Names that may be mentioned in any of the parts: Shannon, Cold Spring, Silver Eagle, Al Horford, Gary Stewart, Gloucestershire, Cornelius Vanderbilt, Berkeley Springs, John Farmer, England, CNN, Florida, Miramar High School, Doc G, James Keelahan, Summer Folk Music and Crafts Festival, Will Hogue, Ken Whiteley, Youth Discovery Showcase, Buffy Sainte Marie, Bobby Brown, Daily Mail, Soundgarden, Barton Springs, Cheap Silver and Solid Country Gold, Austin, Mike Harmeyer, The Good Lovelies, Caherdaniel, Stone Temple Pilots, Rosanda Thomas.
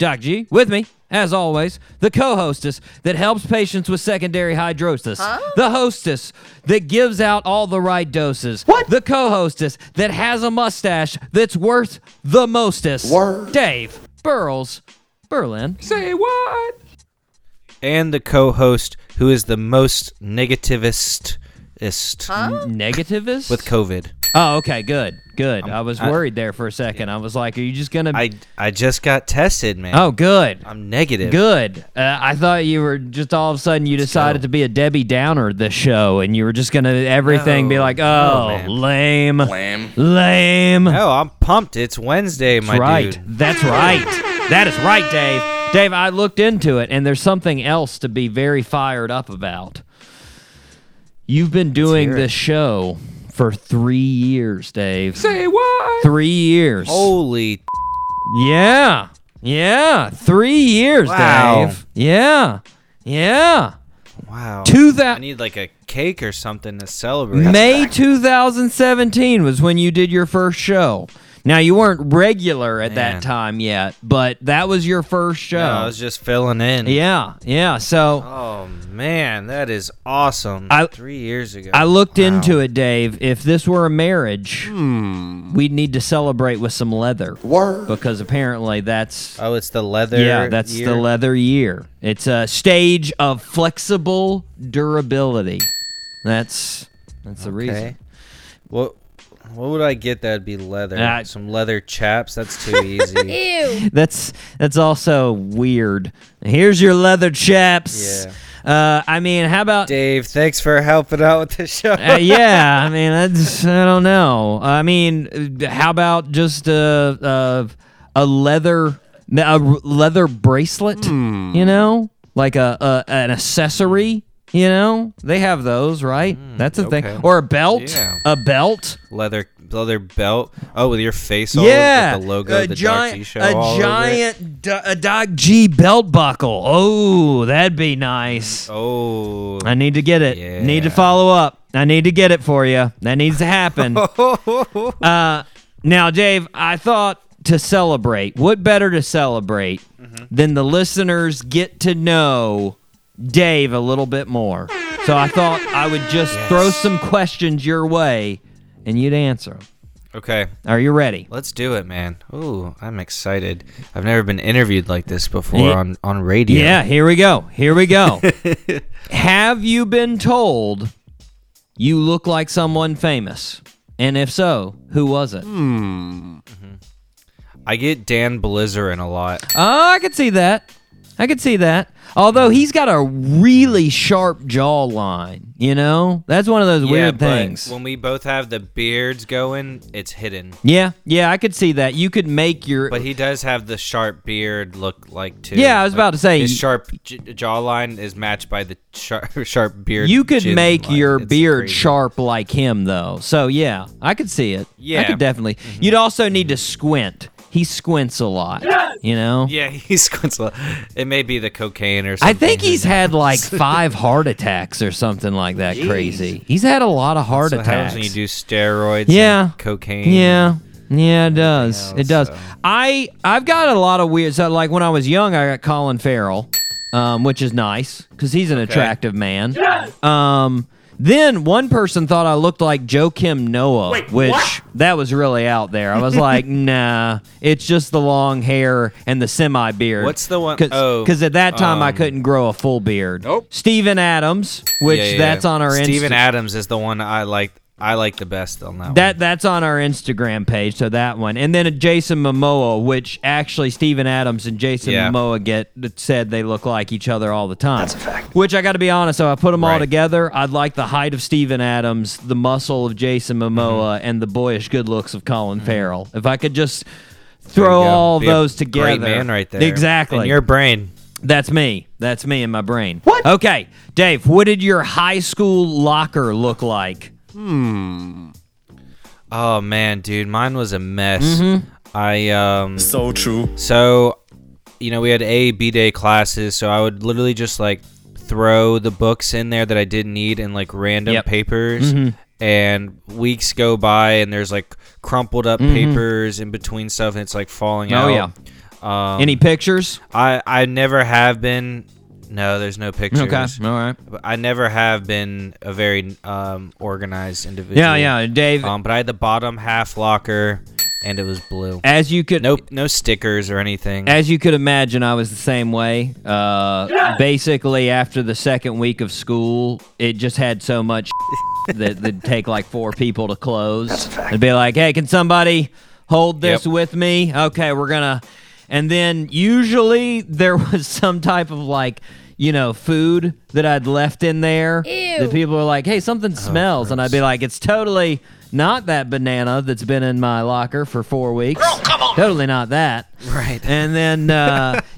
Doc G. With me, as always, the co-hostess that helps patients with secondary hydrosis. Huh? The hostess that gives out all the right doses. What? The co-hostess that has a mustache that's worth the mostest. Word. Dave Burles Berlin. Say what? And the co-host who is the most negativist. Huh? Negativist? With COVID. Oh, okay, good. I was worried there for a second. I was like, are you just going to... I just got tested, man. Oh, good. I'm negative. Good. I thought you were just all of a sudden you decided to be a Debbie Downer this show, and you were just going to be like, oh lame. No, I'm pumped. It's Wednesday, my dude. That's right. That is right, Dave. Dave, I looked into it, and there's something else to be very fired up about. You've been doing this show for 3 years, Dave. Say what? 3 years. Holy. Yeah. 3 years, wow. Dave. Yeah. Wow. I need like a cake or something to celebrate. May 2017 was when you did your first show. Now, you weren't regular at that time yet, but that was your first show. No, I was just filling in. Yeah, so... Oh, man, that is awesome. 3 years ago. I looked into it, Dave. If this were a marriage, we'd need to celebrate with some leather. Word. Because apparently that's... Oh, it's the leather year? Yeah, that's the leather year. It's a stage of flexible durability. That's the reason. Well... What would I get that'd be leather? Some leather chaps? That's too easy. Ew. That's also weird. Here's your leather chaps. Yeah. I mean, how about... Dave, thanks for helping out with the show. I mean, I don't know. I mean, how about just a leather bracelet, you know? Like an accessory? You know, they have those, right? That's a thing. Or a belt. Yeah. A belt. Leather belt. Oh, with your face all over the logo of the Doc G Show. A giant Doc G belt buckle. Oh, that'd be nice. Oh. I need to get it. Yeah. Need to follow up. I need to get it for you. That needs to happen. Now, Dave, I thought to celebrate, what better to celebrate than the listeners get to know Dave a little bit more. So I thought I would just throw some questions your way and you'd answer them. Okay. Are you ready? Let's do it, man. Ooh, I'm excited. I've never been interviewed like this before on radio. Yeah, here we go. Have you been told you look like someone famous? And if so, who was it? I get Dan Belligerent a lot. Oh, I could see that. Although he's got a really sharp jawline, you know? That's one of those weird things. When we both have the beards going, it's hidden. Yeah, I could see that. You could make your... But he does have the sharp beard look like, too. Yeah, I was about to say... His sharp jawline is matched by the sharp beard. You could make your beard sharp like him, though. So, yeah, I could see it. Yeah. I could definitely. Mm-hmm. You'd also need to squint. He squints a lot, you know? Yeah, he squints a lot. It may be the cocaine or something. I think he's had like 5 heart attacks or something like that. Jeez. Crazy. He's had a lot of heart attacks. What happens when you do steroids and cocaine? Yeah, it does. It does. So. I've got a lot of weird... So like when I was young, I got Colin Farrell, which is nice because he's an attractive man. Yes! Then one person thought I looked like Joakim Noah, that was really out there. I was like, nah, it's just the long hair and the semi-beard. What's the one? Because at that time, I couldn't grow a full beard. Nope. Steven Adams, which that's on our Instagram. Steven Adams is the one I like the best on that one. That's on our Instagram page, so that one. And then a Jason Momoa, which actually Steven Adams and Jason Momoa said they look like each other all the time. That's a fact. Which I got to be honest, so I put them all together. I'd like the height of Steven Adams, the muscle of Jason Momoa, and the boyish good looks of Colin Farrell. If I could just Throw all those together. Great man right there. Exactly. In your brain. That's me. That's me in my brain. What? Okay, Dave, what did your high school locker look like? Oh, man, dude. Mine was a mess. So true. So, you know, we had A, B day classes, so I would literally just, like, throw the books in there that I didn't need in, like, random papers. And weeks go by, and there's, like, crumpled up papers in between stuff, and it's, like, falling out. Oh, yeah. Any pictures? I never have been. No, there's no pictures. Okay, all right. I never have been a very organized individual. Yeah, Dave. But I had the bottom half locker, and it was blue. As you could, no stickers or anything. As you could imagine, I was the same way. Basically, after the second week of school, it just had so much that it'd take like four people to close. That's a fact. It'd be like, hey, can somebody hold this with me? Okay, we're gonna. And then usually there was some type of, like, you know, food that I'd left in there. Ew. That people were like, hey, something smells. And I'd be like, it's totally not that banana that's been in my locker for 4 weeks. Girl, come on. Totally not that. Right. And then,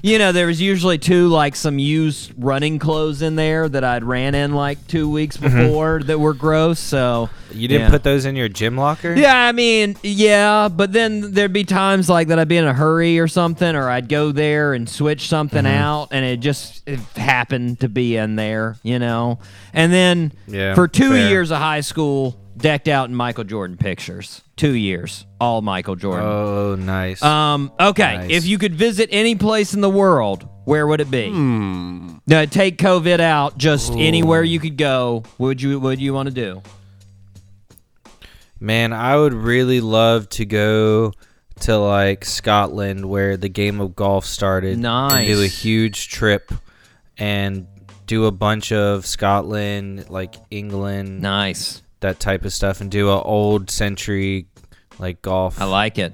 you know, there was usually, too, like, some used running clothes in there that I'd ran in, like, 2 weeks before that were gross. So you didn't put those in your gym locker? Yeah, I mean, yeah. But then there'd be times, like, that I'd be in a hurry or something, or I'd go there and switch something out, and it happened to be in there, you know. And then for 2 years of high school, decked out in Michael Jordan pictures. 2 years. All Michael Jordan. Oh, nice. Okay, nice. If you could visit any place in the world, where would it be? Now, take COVID out, just anywhere you could go, would you want to do? Man, I would really love to go to, like, Scotland, where the game of golf started. Nice. And do a huge trip and do a bunch of Scotland, like, England. Nice. That type of stuff, and do an old century, like, golf. I like it.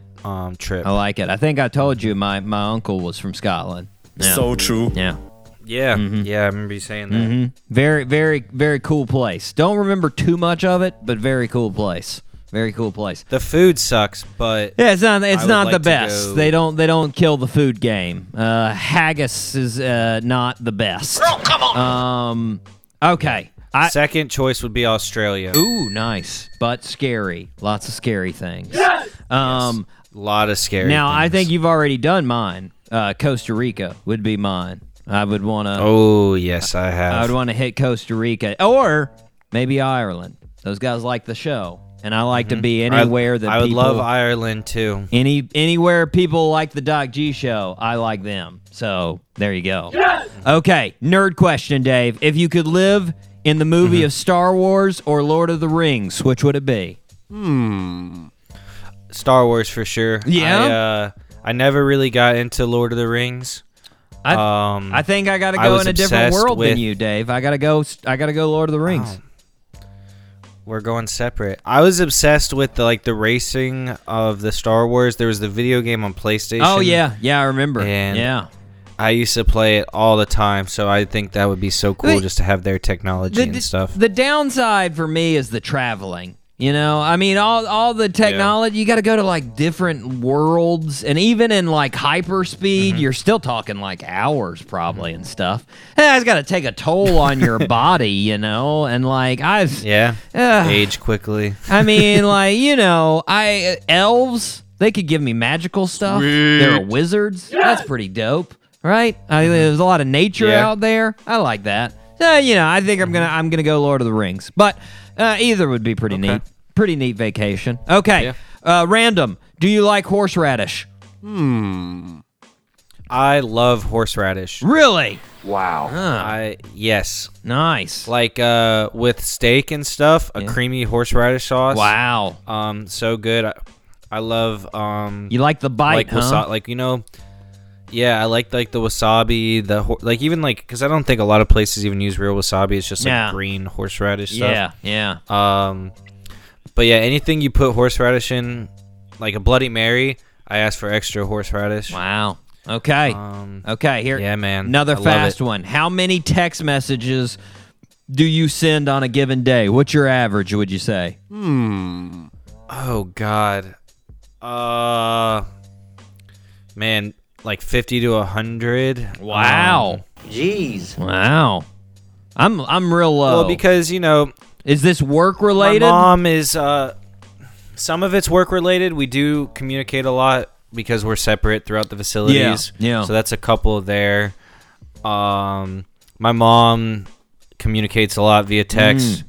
Trip. I like it. I think I told you my uncle was from Scotland. Yeah. So true. Yeah. Yeah. Mm-hmm. Yeah. I remember you saying that. Mm-hmm. Very, very, very cool place. Don't remember too much of it, but very cool place. Very cool place. The food sucks, but yeah, it's not the best. They don't kill the food game. Haggis is not the best. Girl, come on. Okay. Second choice would be Australia. Ooh, nice. But scary. Lots of scary things. Yes! A lot of scary things. I think you've already done mine. Costa Rica would be mine. I would want to... Oh, yes, I have. I would want to hit Costa Rica. Or maybe Ireland. Those guys like the show. And I like to be anywhere that people... I would love Ireland, too. Anywhere people like the Doc G show, I like them. So, there you go. Yes! Okay, nerd question, Dave. If you could live... in the movie of Star Wars or Lord of the Rings, which would it be? Star Wars for sure. Yeah. I never really got into Lord of the Rings. I think I got to go in a different world than you, Dave. I got to go Lord of the Rings. Oh. We're going separate. I was obsessed with the racing of the Star Wars. There was the video game on PlayStation. Oh yeah. Yeah, I remember. And I used to play it all the time, so I think that would be so cool just to have their technology and stuff. The downside for me is the traveling. You know, I mean, all the technology, you got to go to, like, different worlds, and even in, like, hyper speed, you're still talking, like, hours probably and stuff. That's got to take a toll on your body, you know, and, like, age quickly. I mean, like, you know, elves, they could give me magical stuff. Sweet. They're wizards. Yes! That's pretty dope. Right? There's a lot of nature out there. I like that. So, you know, I think I'm gonna go Lord of the Rings. But either would be pretty neat. Pretty neat vacation. Okay. Yeah. Random. Do you like horseradish? I love horseradish. Really? Wow. Yes. Nice. Like with steak and stuff, a creamy horseradish sauce. Wow. So good. I love. You like the bite? Like wasabi, like, you know. Yeah, I like the wasabi, because I don't think a lot of places even use real wasabi. It's just, like, green horseradish stuff. Yeah. But yeah, anything you put horseradish in, like a Bloody Mary, I ask for extra horseradish. Wow. Okay. Here. Yeah, man. Another fast one. How many text messages do you send on a given day? What's your average, would you say? Oh, God. Man, like 50 to 100. Wow. Jeez. Wow. I'm real low. Well, because, you know... Is this work-related? My mom is... some of it's work-related. We do communicate a lot because we're separate throughout the facilities. Yeah. So that's a couple there. My mom communicates a lot via text. Mm.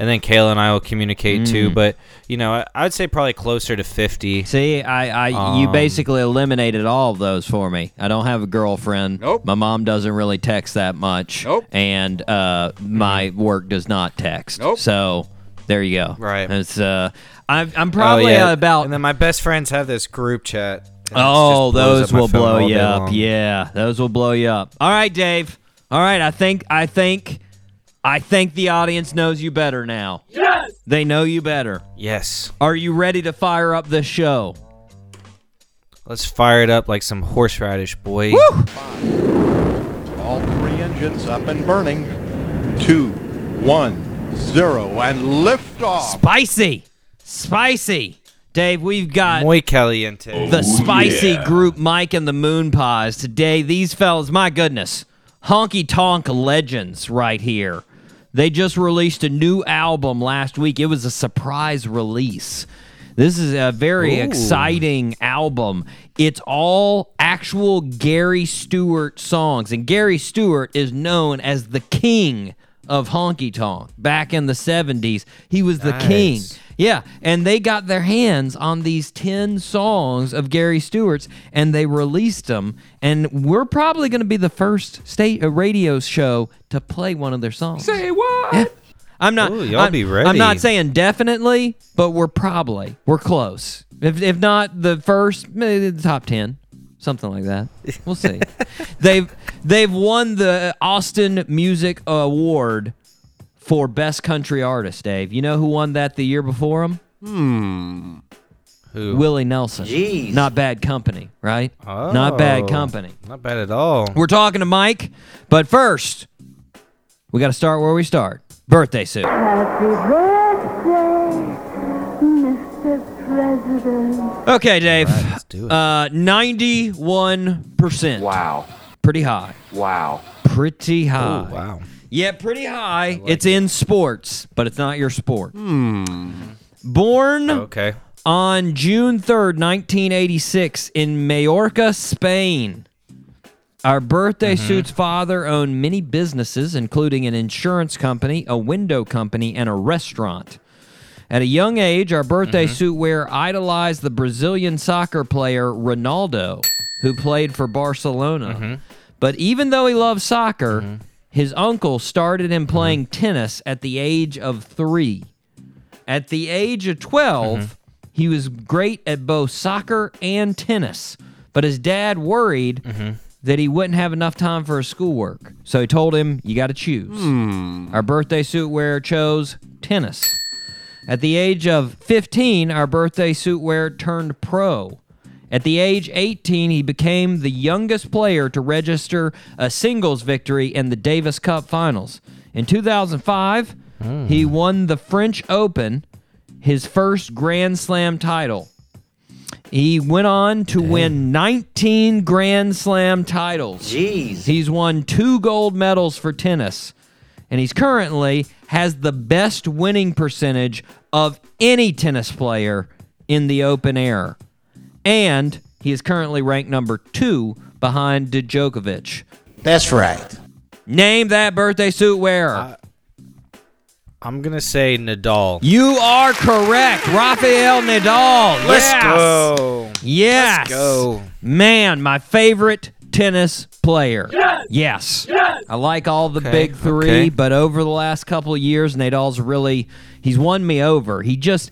And then Kayla and I will communicate too, but you know, I'd say probably closer to 50. See, I you basically eliminated all of those for me. I don't have a girlfriend. Nope. My mom doesn't really text that much. Nope. And my work does not text. Nope. So there you go. Right. It's I'm probably about. And then my best friends have this group chat. Oh, those will blow you up. Yeah, those will blow you up. All right, Dave. All right, I think the audience knows you better now. Yes! They know you better. Yes. Are you ready to fire up the show? Let's fire it up like some horseradish, boy. Woo! All three engines up and burning. 2, 1, 0, and lift off. Spicy. Spicy. Dave, we've got Muy Caliente. The spicy group Mike and the Moonpies. Today, these fellas, my goodness, honky-tonk legends right here. They just released a new album last week. It was a surprise release. This is a very exciting album. It's all actual Gary Stewart songs. And Gary Stewart is known as the king of honky-tonk. Back in the 70s, he was the king. Yeah, and they got their hands on these 10 songs of Gary Stewart's, and they released them. And we're probably going to be the first state radio show to play one of their songs. Say what? Yeah. I'm not. Ooh, y'all be ready. I'm not saying definitely, but we're close. If not the first, maybe the top 10. Something like that. We'll see. They've won the Austin Music Award for Best Country Artist, Dave. You know who won that the year before him? Who? Willie Nelson. Jeez. Not bad company, right? Oh, not bad company. Not bad at all. We're talking to Mike, but first, we got to start where we start. Birthday suit. Happy birthday, Mr. President. Okay, Dave. All right, let's do it. 91%. Wow. Pretty high. Wow. Pretty high. Oh, wow. Yeah, pretty high. Like it's in sports, but it's not your sport. Born on June 3rd, 1986 in Majorca, Spain. Our birthday suit's father owned many businesses, including an insurance company, a window company, and a restaurant. At a young age, our birthday suit wearer idolized the Brazilian soccer player Ronaldo, who played for Barcelona. But even though he loved soccer, his uncle started him playing tennis at the age of 3. At the age of 12, he was great at both soccer and tennis. But his dad worried that he wouldn't have enough time for his schoolwork. So he told him, you got to choose. Our birthday suit wearer chose tennis. At the age of 15, our birthday suit wearer turned pro. At the age 18, he became the youngest player to register a singles victory in the Davis Cup Finals. In 2005, he won the French Open, his first Grand Slam title. He went on to win 19 Grand Slam titles. Jeez. He's won 2 gold medals for tennis. And he's currently has the best winning percentage of any tennis player in the open air. And he is currently ranked number 2 behind Djokovic. That's right. Name that birthday suit wearer. I'm going to say Nadal. You are correct. Rafael Nadal. Let's go. Yes. Let's go. Man, my favorite tennis player. Yes. I like all the big three, but over the last couple of years, Nadal's really, he's won me over. He's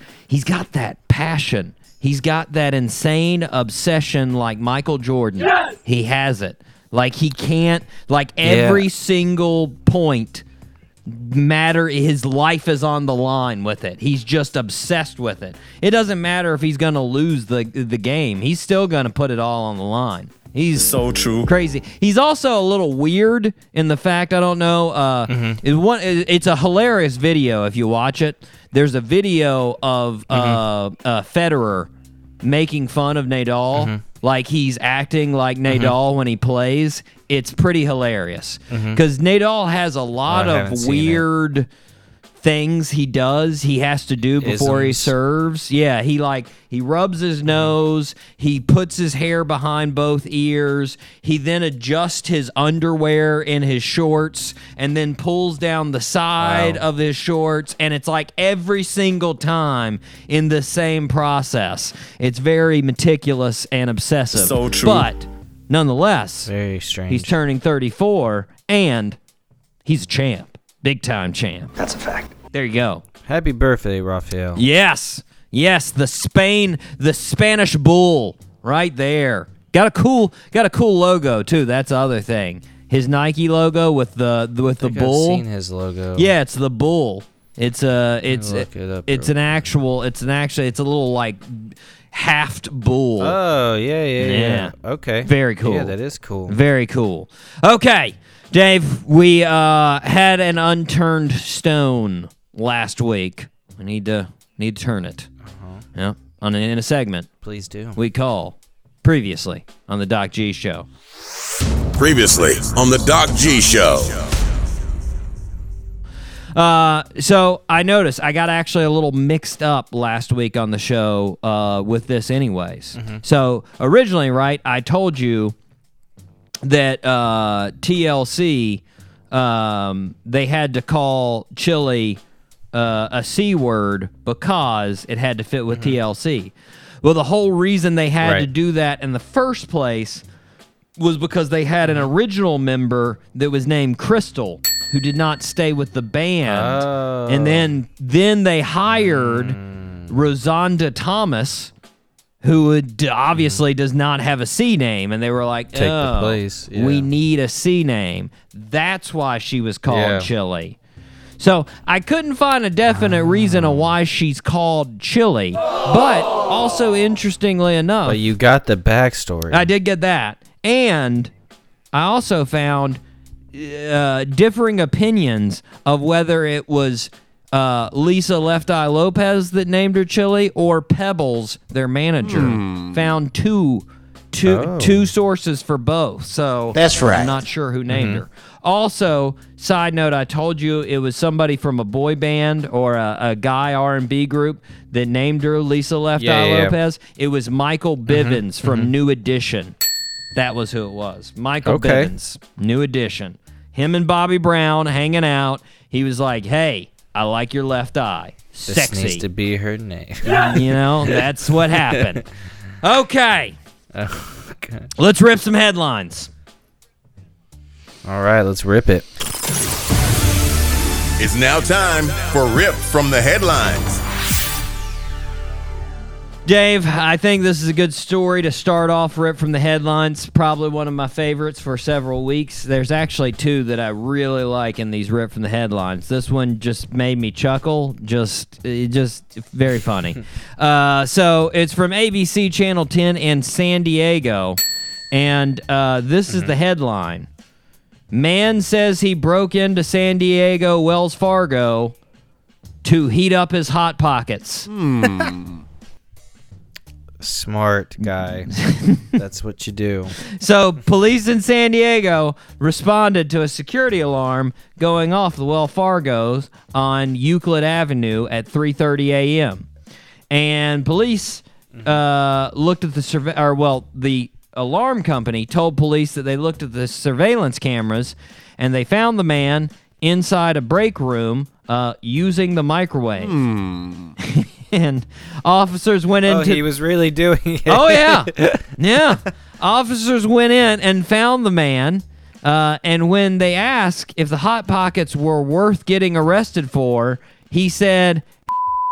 got that passion. He's got that insane obsession like Michael Jordan. Yes! He has it. Like he can't, like every single point matter. His life is on the line with it. He's just obsessed with it. It doesn't matter if he's going to lose the game. He's still going to put it all on the line. He's so true. Crazy. He's also a little weird in the fact, I don't know, it's a hilarious video if you watch it. There's a video of Federer making fun of Nadal, like he's acting like Nadal when he plays. It's pretty hilarious because Nadal has a lot of weird things he does, he has to do before he serves. Yeah, he rubs his nose, he puts his hair behind both ears, he then adjusts his underwear in his shorts, and then pulls down the side of his shorts, and it's like every single time in the same process. It's very meticulous and obsessive. So true. But, nonetheless, very strange. He's turning 34, and he's a champ. Big time champ. That's a fact. There you go. Happy birthday, Rafael. Yes. Yes, the Spanish bull right there. Got a cool logo too. That's the other thing. His Nike logo with the bull. I've seen his logo. Yeah, it's the bull. It's a little like haft bull. Oh, yeah. Okay. Very cool. Yeah, that is cool. Very cool. Okay. Dave, we had an unturned stone last week. We need to turn it. Yeah, in a segment. Please do. We call Previously on the Doc G Show. Previously on the Doc G Show. So I noticed I got actually a little mixed up last week on the show with this anyways. So originally, right, I told you that TLC, they had to call chili a C word because it had to fit with TLC. Well, the whole reason they had to do that in the first place was because they had an original member that was named Crystal who did not stay with the band. Oh. And then they hired Rosanda Thomas, who obviously does not have a C name, and they were like, take the place. Yeah. We need a C name. That's why she was called Chili. So I couldn't find a definite reason of why she's called Chili, but also interestingly enough... But you got the backstory. I did get that. And I also found differing opinions of whether it was... Lisa Left Eye Lopez that named her Chili, or Pebbles, their manager, found two sources for both. So that's right. I'm not sure who named her. Also, side note, I told you it was somebody from a boy band or a guy R&B group that named her Lisa Left Eye Lopez. It was Michael Bivins from New Edition. That was who it was. Michael Bivins, New Edition. Him and Bobby Brown hanging out. He was like, hey... I like your left eye. Sexy. This needs to be her name. You know, that's what happened. Okay. Let's rip some headlines. All right, let's rip it. It's now time for Rip from the Headlines. Dave, I think this is a good story to start off Rip from the Headlines. Probably one of my favorites for several weeks. There's actually two that I really like in these Rip from the Headlines. This one just made me chuckle. Just very funny. So it's from ABC Channel 10 in San Diego. And this is the headline. Man says he broke into San Diego Wells Fargo to heat up his Hot Pockets. Smart guy. That's what you do. So, police in San Diego responded to a security alarm going off the Wells Fargo's on Euclid Avenue at 3:30 a.m. And police looked at the alarm company told police that they looked at the surveillance cameras and they found the man inside a break room using the microwave. And officers went in. Oh, he was really doing it. Oh, yeah. Yeah. Officers went in and found the man. And when they asked if the Hot Pockets were worth getting arrested for, he said,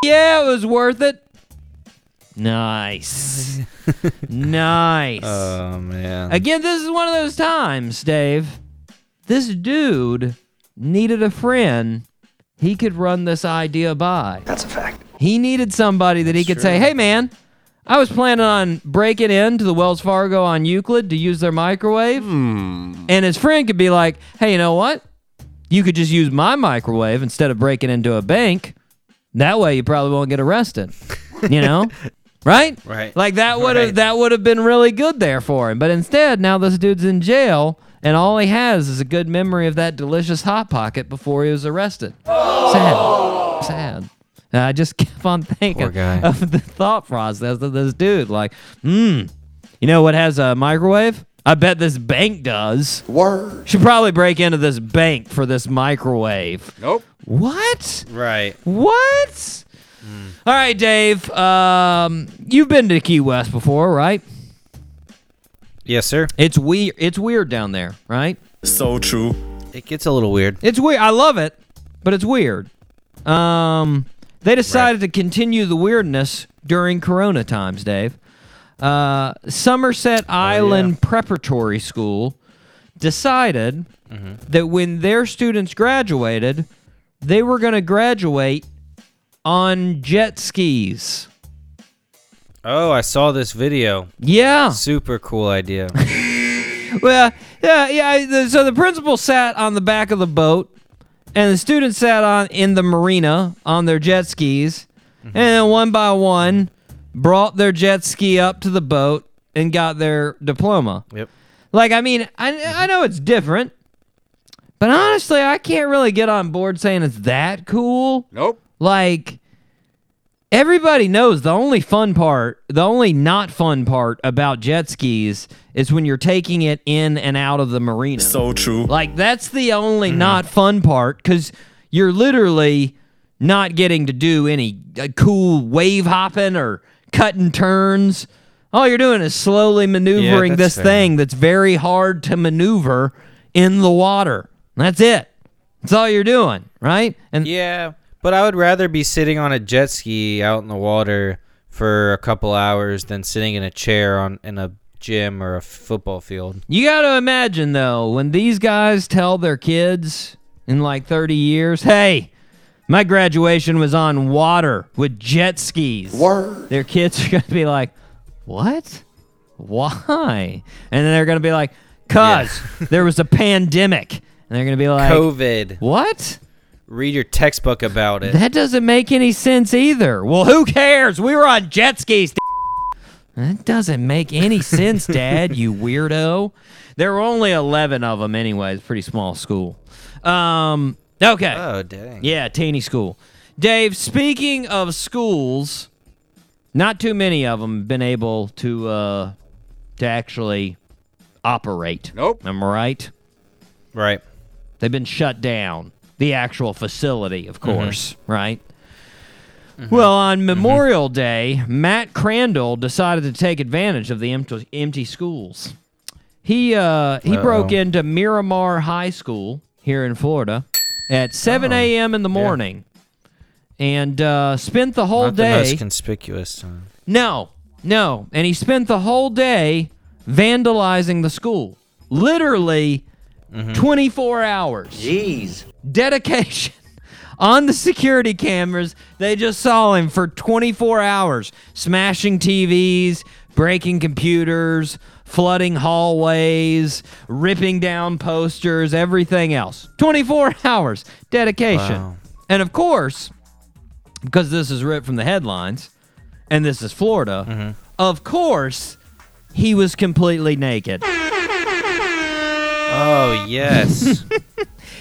yeah, it was worth it. Nice. Nice. Oh, man. Again, this is one of those times, Dave. This dude needed a friend he could run this idea by. That's a fact. He needed somebody that he could say, hey, man, I was planning on breaking into the Wells Fargo on Euclid to use their microwave. And his friend could be like, hey, you know what? You could just use my microwave instead of breaking into a bank. That way you probably won't get arrested, you know? Right? Right. Like that would have been really good there for him. But instead, now this dude's in jail, and all he has is a good memory of that delicious Hot Pocket before he was arrested. Oh! Sad. And I just kept on thinking of the thought process of this dude. Like, you know what has a microwave? I bet this bank does. Word. Should probably break into this bank for this microwave. Nope. What? Right. What? Mm. All right, Dave. You've been to Key West before, right? Yes, sir. It's weird down there, right? So true. It gets a little weird. It's weird. I love it, but it's weird. They decided to continue the weirdness during Corona times, Dave. Somerset Island Preparatory School decided that when their students graduated, they were going to graduate on jet skis. Oh, I saw this video. Yeah. Super cool idea. Well, yeah. So the principal sat on the back of the boat, and the students sat in the marina on their jet skis, and then one by one brought their jet ski up to the boat and got their diploma. Yep. Like, I mean, I know it's different, but honestly, I can't really get on board saying it's that cool. Nope. Like, everybody knows the only not fun part about jet skis is when you're taking it in and out of the marina. So true. Like, that's the only not fun part, because you're literally not getting to do any cool wave hopping or cutting turns. All you're doing is slowly maneuvering this thing that's very hard to maneuver in the water. That's it. That's all you're doing, right? And but I would rather be sitting on a jet ski out in the water for a couple hours than sitting in a chair in a gym or a football field. You got to imagine, though, when these guys tell their kids in like 30 years, hey, my graduation was on water with jet skis. Word. Their kids are going to be like, what? Why? And then they're going to be like, because there was a pandemic. And they're going to be like, COVID. What? Read your textbook about it. That doesn't make any sense either. Well, who cares? We were on jet skis. That doesn't make any sense, Dad, you weirdo. There were only 11 of them anyways. Pretty small school. Okay. Oh, dang. Yeah, teeny school. Dave, speaking of schools, not too many of them have been able to actually operate. Nope. Am I right? Right. They've been shut down. The actual facility, of course, right? Mm-hmm. Well, on Memorial Day, Matt Crandall decided to take advantage of the empty schools. He broke into Miramar High School here in Florida at 7 a.m. in the morning and spent the whole day... Not the most conspicuous time. No. And he spent the whole day vandalizing the school. Literally 24 hours. Jeez. Dedication. On the security cameras, they just saw him for 24 hours, smashing TVs, breaking computers, flooding hallways, ripping down posters, everything else. 24 hours. Dedication. Wow. And of course, because this is ripped from the headlines, and this is Florida, of course, he was completely naked. Oh, yes.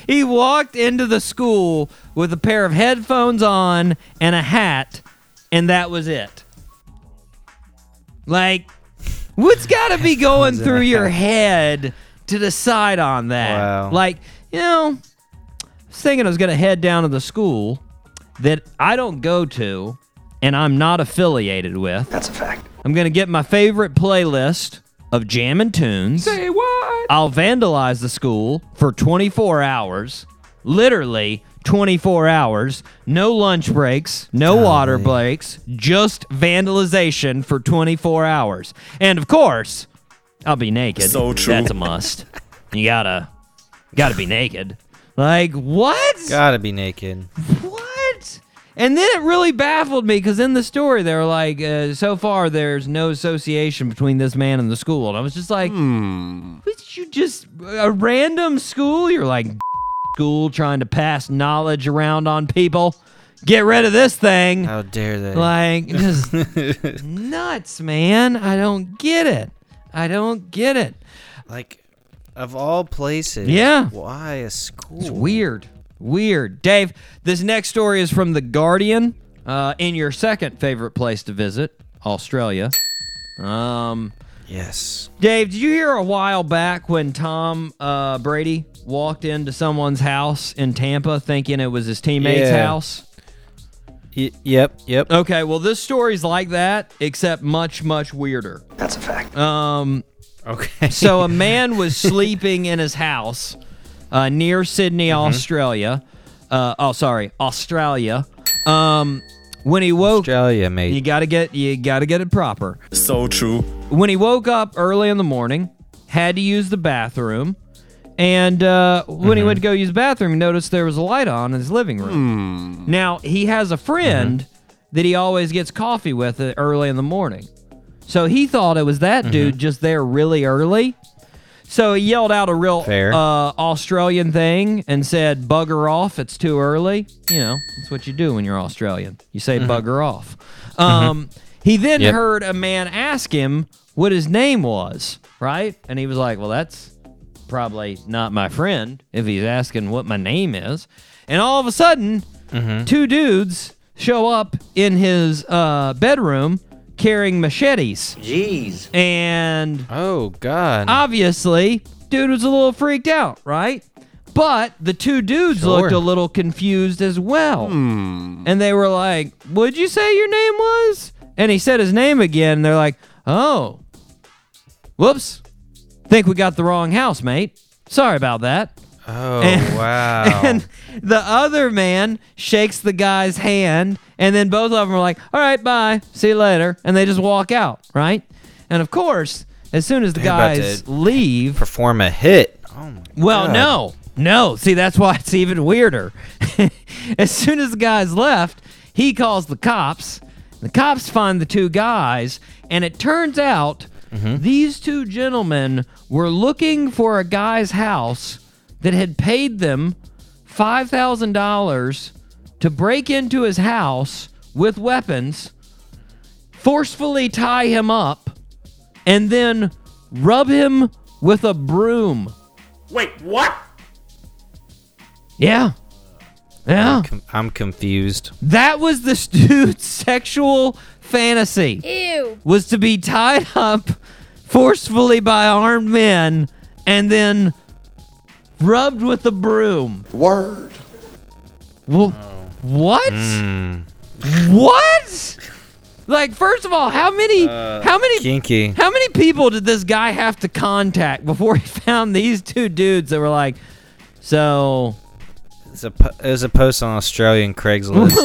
He walked into the school with a pair of headphones on and a hat, and that was it. Like, what's got to be going through your head to decide on that? Wow. Like, you know, I was thinking I was going to head down to the school that I don't go to and I'm not affiliated with. That's a fact. I'm going to get my favorite playlist of jammin' tunes. Say what? I'll vandalize the school for 24 hours. Literally 24 hours. No lunch breaks. No water breaks. Just vandalization for 24 hours. And of course, I'll be naked. So true. That's a must. You gotta be naked. Like, what? Gotta be naked. What? And then it really baffled me, because in the story, they were like, so far, there's no association between this man and the school. And I was just like, was you just a random school? You're like, school trying to pass knowledge around on people? get rid of this thing. How dare they? Like, just nuts, man. I don't get it. I don't get it. Like, of all places. Yeah. Why a school? It's weird. Weird. Dave, this next story is from The Guardian. In your second favorite place to visit, Australia. Yes. Dave, did you hear a while back when Tom Brady walked into someone's house in Tampa thinking it was his teammate's house? Yep. Okay, well, this story's like that, except much, much weirder. That's a fact. Okay. So a man was sleeping in his house near Sydney, Australia. Australia. When he woke, Australia, mate. You gotta get it proper. So true. When he woke up early in the morning, had to use the bathroom, and when he went to go use the bathroom, he noticed there was a light on in his living room. Now he has a friend that he always gets coffee with early in the morning, so he thought it was that dude just there really early. So he yelled out a real Australian thing and said, "Bugger off, it's too early." You know, that's what you do when you're Australian. You say bugger off. He then heard a man ask him what his name was, right? And he was like, well, that's probably not my friend if he's asking what my name is. And all of a sudden, two dudes show up in his bedroom carrying machetes. Jeez. And oh god. Obviously, dude was a little freaked out, right? But the two dudes looked a little confused as well. And they were like, "What'd you say your name was?" And he said his name again, and they're like, "Oh. Whoops. Think we got the wrong house, mate. Sorry about that." Oh, wow. And the other man shakes the guy's hand, and then both of them are like, all right, bye, see you later. And they just walk out, right? And, of course, as soon as the guys leave... Perform a hit. Oh my God. No. See, that's why it's even weirder. As soon as the guys left, he calls the cops. The cops find the two guys, and it turns out these two gentlemen were looking for a guy's house that had paid them $5,000 to break into his house with weapons, forcefully tie him up, and then rub him with a broom. Wait, what? Yeah. I'm confused. That was this dude's sexual fantasy. Ew. Was to be tied up forcefully by armed men and then rubbed with a broom. Word. What? What? Like, first of all, how many kinky. How many people did this guy have to contact before he found these two dudes that were like, so? It was a post on Australian Craigslist.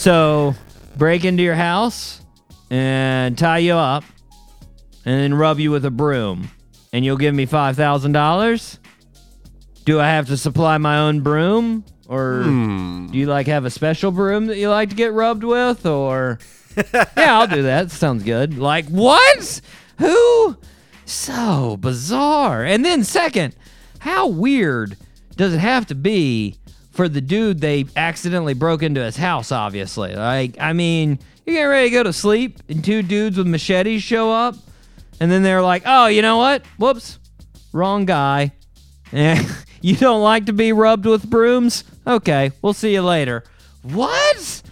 so break into your house and tie you up and then rub you with a broom. And you'll give me $5,000? Do I have to supply my own broom? Or do you, like, have a special broom that you like to get rubbed with? Or, yeah, I'll do that. Sounds good. Like, what? Who? So bizarre. And then second, how weird does it have to be for the dude they accidentally broke into his house, obviously? Like, I mean, you're getting ready to go to sleep, and two dudes with machetes show up. And then they're like, oh, you know what? Whoops. Wrong guy. You don't like to be rubbed with brooms? Okay, we'll see you later. What?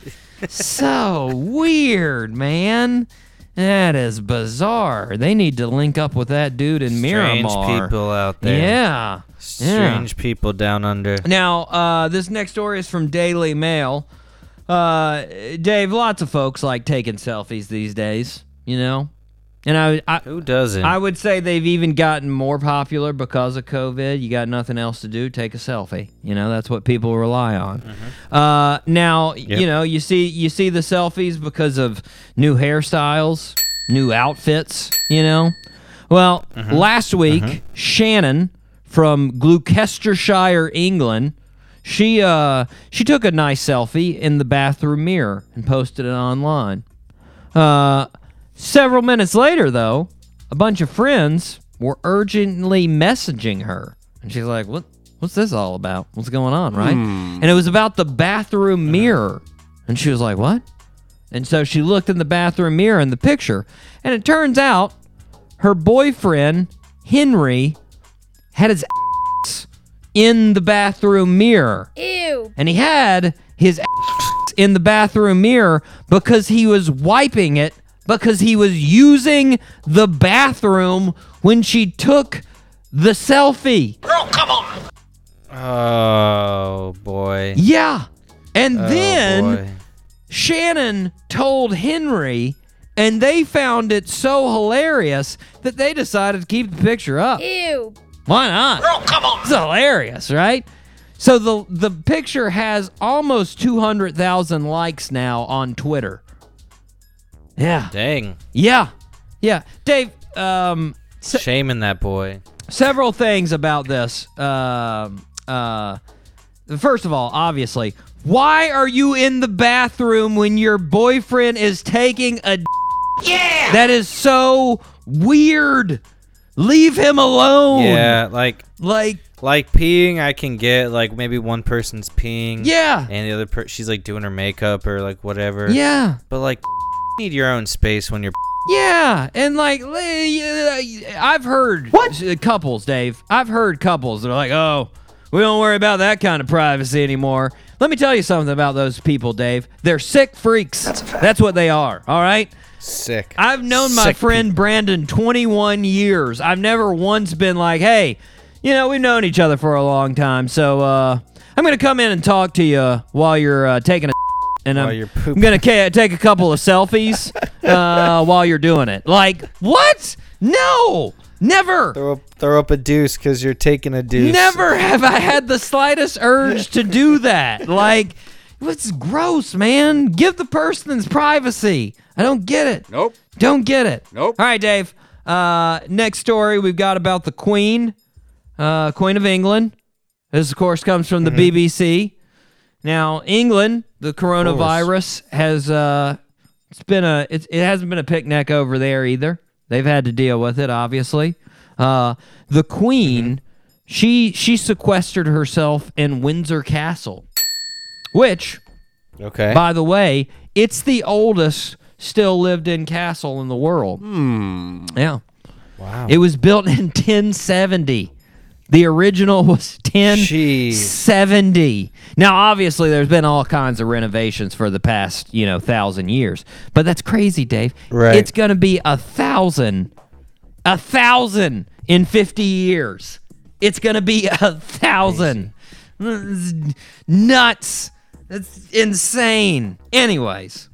So weird, man. That is bizarre. They need to link up with that dude in Miramar. Strange people out there. Yeah. Strange people down under. Now, this next story is from Daily Mail. Dave, lots of folks like taking selfies these days, you know? And I who doesn't? I would say they've even gotten more popular because of COVID. You got nothing else to do, take a selfie. You know, that's what people rely on. Now, you know, you see the selfies because of new hairstyles, new outfits, you know. Well, last week, Shannon from Gloucestershire, England, she took a nice selfie in the bathroom mirror and posted it online. Several minutes later, though, a bunch of friends were urgently messaging her. And she's like, what what's this all about? What's going on, right? And it was about the bathroom mirror. And she was like, what? And so she looked in the bathroom mirror in the picture. And it turns out her boyfriend, Henry, had his ass in the bathroom mirror. Ew. And he had his ass in the bathroom mirror because he was wiping it, because he was using the bathroom when she took the selfie. Girl, come on. Oh, boy. Yeah. And then Shannon told Henry, and they found it so hilarious that they decided to keep the picture up. Ew. Why not? Girl, come on. It's hilarious, right? So the picture has almost 200,000 likes now on Twitter. Yeah. Dang. Yeah. Yeah. Dave, shaming that boy. Several things about this. First of all, obviously, why are you in the bathroom when your boyfriend is taking a yeah? That is so weird. Leave him alone. Yeah, like peeing I can get, like maybe one person's peeing. Yeah. And the other she's like doing her makeup or like whatever. Yeah. But like you need your own space when you're yeah, and like I've heard couples, Dave. I've heard couples that are like, oh, we don't worry about that kind of privacy anymore. Let me tell you something about those people, Dave. They're sick freaks. That's a fact. That's what they are, all right? Sick. I've known my friend Brandon 21 years. I've never once been like, hey, you know, we've known each other for a long time, so I'm going to come in and talk to you while you're taking a and I'm going to take a couple of selfies while you're doing it. Like, what? No, never. Throw up a deuce because you're taking a deuce. Never have I had the slightest urge to do that. Like, it's gross, man. Give the person's privacy. I don't get it. Nope. Don't get it. Nope. All right, Dave. Next story we've got about the Queen, Queen of England. This, of course, comes from the BBC. Now, England, the coronavirus has it hasn't been a picnic over there either. They've had to deal with it, obviously. The Queen, she sequestered herself in Windsor Castle, which, by the way, it's the oldest still lived-in castle in the world. Hmm. Yeah. Wow. It was built in 1070. The original was 1070. Now, obviously, there's been all kinds of renovations for the past, 1,000 years. But that's crazy, Dave. Right. It's going to be 1,000 in 50 years. It's going to be 1,000. Nuts. That's insane. Anyways,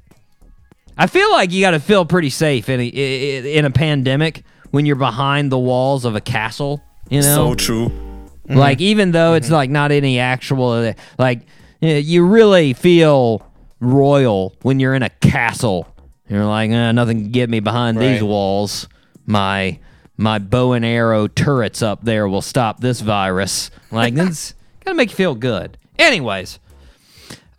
I feel like you got to feel pretty safe in a pandemic when you're behind the walls of a castle. So true. Like, even though it's like not any actual, like, you really feel royal when you're in a castle. You're like, nothing can get me behind these walls. My bow and arrow turrets up there will stop this virus. Like, that's gotta make you feel good. Anyways, she's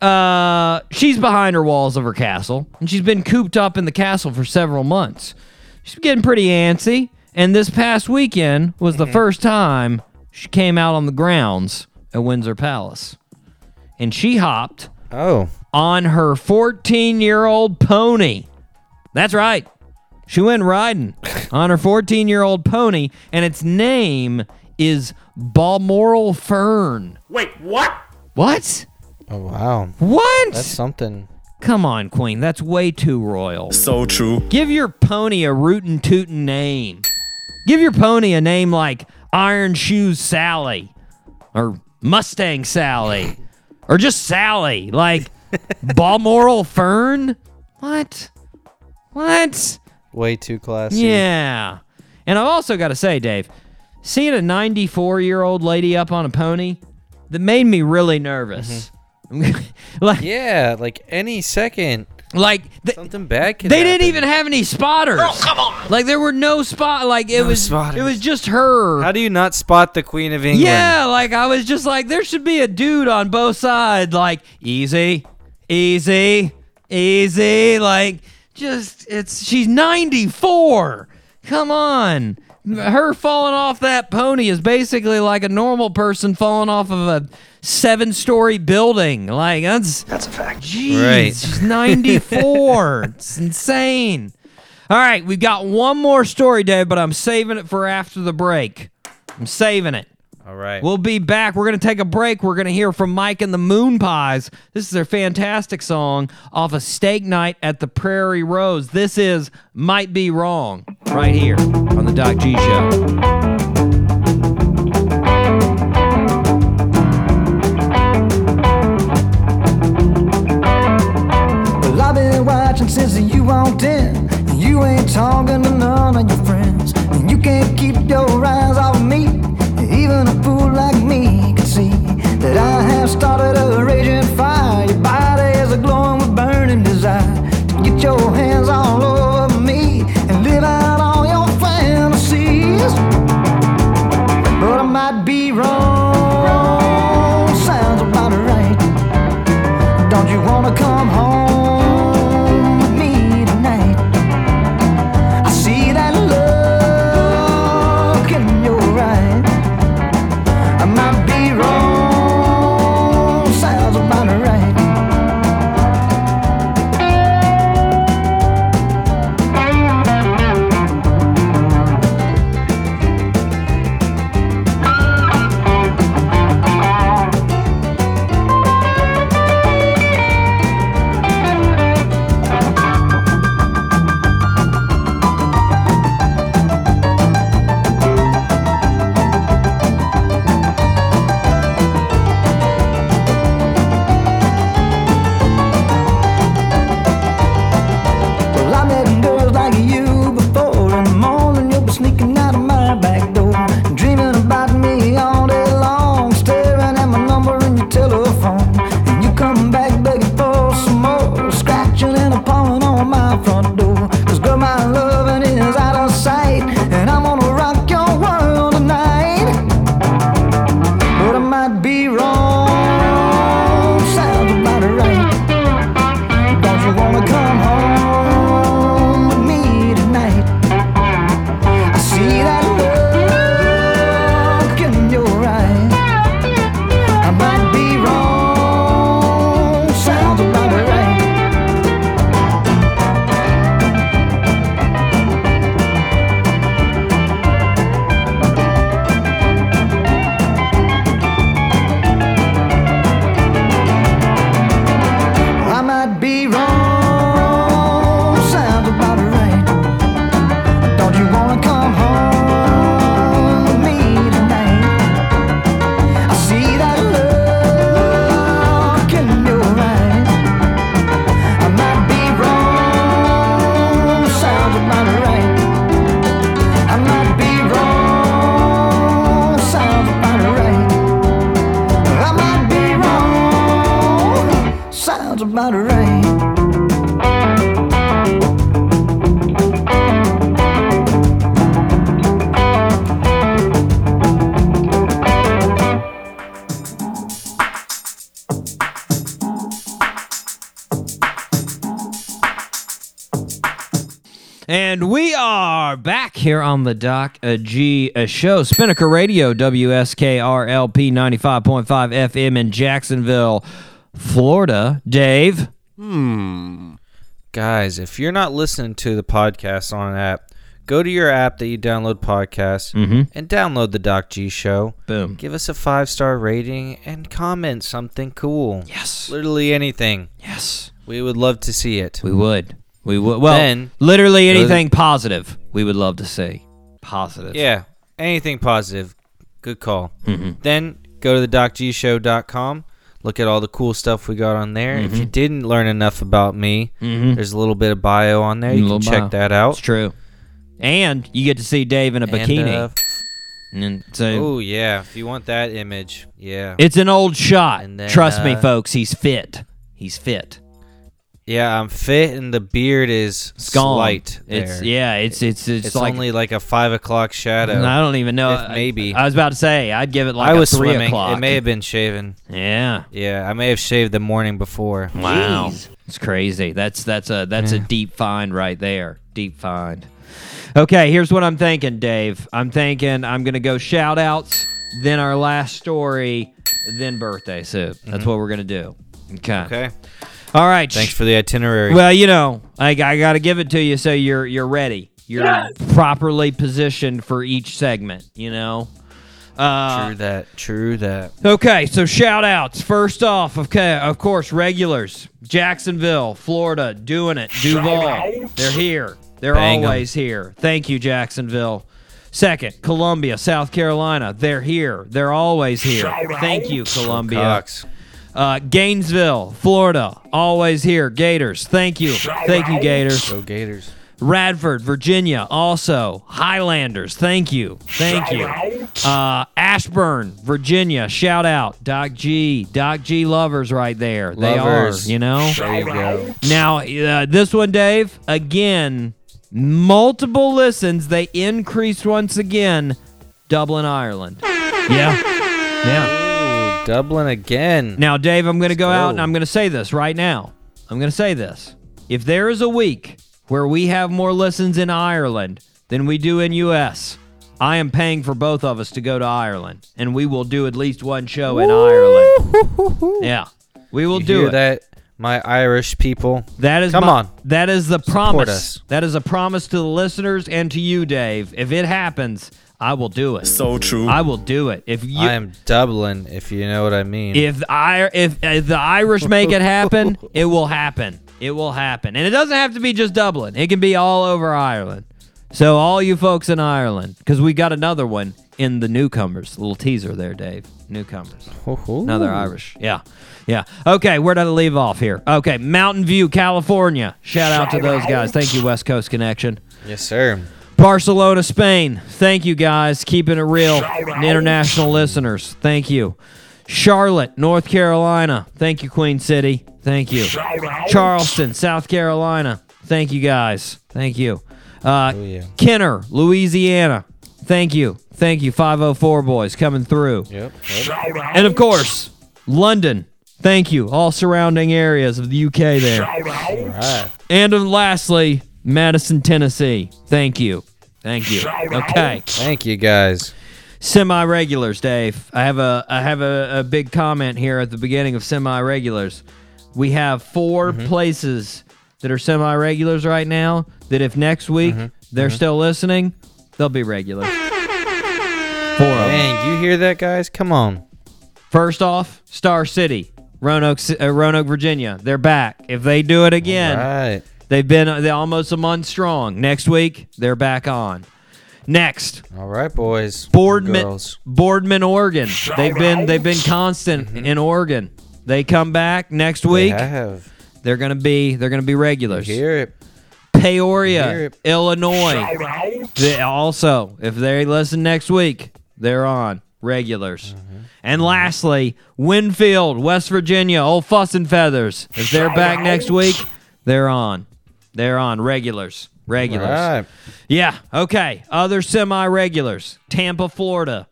behind her walls of her castle, and she's been cooped up in the castle for several months. She's getting pretty antsy. And this past weekend was the first time she came out on the grounds at Windsor Palace. And she hopped on her 14-year-old pony. That's right. She went riding on her 14-year-old pony, and its name is Balmoral Fern. Wait, what? What? Oh, wow. What? That's something. Come on, Queen. That's way too royal. So true. Give your pony a rootin' tootin' name. Give your pony a name like Iron Shoes Sally or Mustang Sally or just Sally, like Balmoral Fern. What? Way too classy. Yeah. And I've also got to say, Dave, seeing a 94-year-old lady up on a pony, that made me really nervous. Like any second. Like, something bad could happen. Didn't even have any spotters. Girl, come on. Like, there were no spotters. Like, it was just her. How do you not spot the Queen of England? Yeah, like, I was just like, there should be a dude on both sides. Like, easy. Like, she's 94. Come on. her falling off that pony is basically like a normal person falling off of a 7-story building. Like, that's a fact. Jeez, right. She's 94. It's insane. All right, we've got one more story, Dave, but I'm saving it for after the break. I'm saving it. All right. We'll be back. We're going to take a break. We're going to hear from Mike and the Moonpies. This is their fantastic song off of Steak Night at the Prairie Rose. This is Might Be Wrong right here on The Doc G Show. Well, I've been watching since you walked in. You ain't talking to none of your friends. And you can't keep your eyes off me. Even a fool like me can see that I have started a raging fire. Your body is a-glowing with burning desire. To get your hands all over me and live out all your fantasies. But I might be wrong, sounds about right. Don't you wanna come home? And we are back here on the Doc G Show. Spinnaker Radio, WSKRLP 95.5 FM in Jacksonville, Florida. Dave? Guys, if you're not listening to the podcast on an app, go to your app that you download podcasts and download the Doc G Show. Boom. Give us a 5-star rating and comment something cool. Yes. Literally anything. Yes. We would love to see it. We would. We would, well, then, literally anything positive we would love to see. Positive. Yeah, anything positive. Good call. Then go to thedocgshow.com. Look at all the cool stuff we got on there. If you didn't learn enough about me, there's a little bit of bio on there. You can check that out. It's true. And you get to see Dave in a bikini. And so, oh, yeah. If you want that image, yeah. It's an old shot. Then, trust me, folks. He's fit. He's fit. Yeah, I'm fit, and the beard is slight. It's like, only like a 5 o'clock shadow. I don't even know. Maybe I was about to say I'd give it like I was a 3 o'clock. It may have been shaven. Yeah, I may have shaved the morning before. Wow, it's crazy. That's a deep find right there. Deep find. Okay, here's what I'm thinking, Dave. I'm thinking I'm going to go shout-outs, then our last story, then birthday soup. That's what we're going to do. Okay. All right. Thanks for the itinerary. Well, you know, I got to give it to you so you're ready. You're properly positioned for each segment, you know? True that. Okay, so shout-outs. First off, okay, of course, regulars. Jacksonville, Florida, doing it. Duval, they're here. They're always here. Thank you, Jacksonville. Second, Columbia, South Carolina. They're here. They're always here. Thank you, Columbia. Gainesville, Florida, always here. Gators, thank you. Thank you, Gators. Go Gators. Radford, Virginia, also. Highlanders, thank you. Thank you. Ashburn, Virginia, shout out. Doc G lovers right there. They lovers. Are, you know? There you go. Now, this one, Dave, again, multiple listens. They increased once again. Dublin, Ireland. Yeah. Ooh, Dublin again. Now, Dave, I'm going to go out and I'm going to say this right now. I'm going to say this. If there is a week where we have more listens in Ireland than we do in U.S., I am paying for both of us to go to Ireland, and we will do at least one show in Ireland. Yeah, we will do it. That, my Irish people. That is Come on. That is the promise. That is a promise to the listeners and to you, Dave. If it happens, I will do it. So true. I will do it. If you, I am Dublin, if you know what I mean. If the Irish make it happen, it will happen. It will happen. And it doesn't have to be just Dublin. It can be all over Ireland. So all you folks in Ireland, because we got another one in the newcomers. A little teaser there, Dave. Newcomers. Ho-ho. Another Irish. Yeah. Okay, where did I leave off here? Okay, Mountain View, California. Shout out to those guys. Thank you, West Coast Connection. Yes, sir. Barcelona, Spain. Thank you, guys. Keeping it real. International listeners. Thank you. Charlotte, North Carolina. Thank you, Queen City. Thank you. Charleston, South Carolina. Thank you, guys. Thank you. Kenner, Louisiana. Thank you. 504 boys coming through. Yep. And, of course, London. Thank you. All surrounding areas of the UK there. All right. And lastly, Madison, Tennessee. Thank you. Okay. Thank you, guys. Semi-regulars, Dave. I have a big comment here at the beginning of semi-regulars. We have four places that are semi-regulars right now that if next week they're still listening, they'll be regulars. Four of them. Dang, you hear that, guys? Come on. First off, Star City, Roanoke, Virginia. They're back. If they do it again, right. They've been almost a month strong. Next week, they're back on. Next. All right, boys. Boardman, Oregon. They've been constant in Oregon. They come back next week. They're gonna be regulars. You hear it. Peoria, Illinois. They also, if they listen next week, they're on regulars. And lastly, Winfield, West Virginia, old Fuss and Feathers. If they're back next week, they're on. They're on regulars. Right. Yeah. Okay. Other semi-regulars. Tampa, Florida.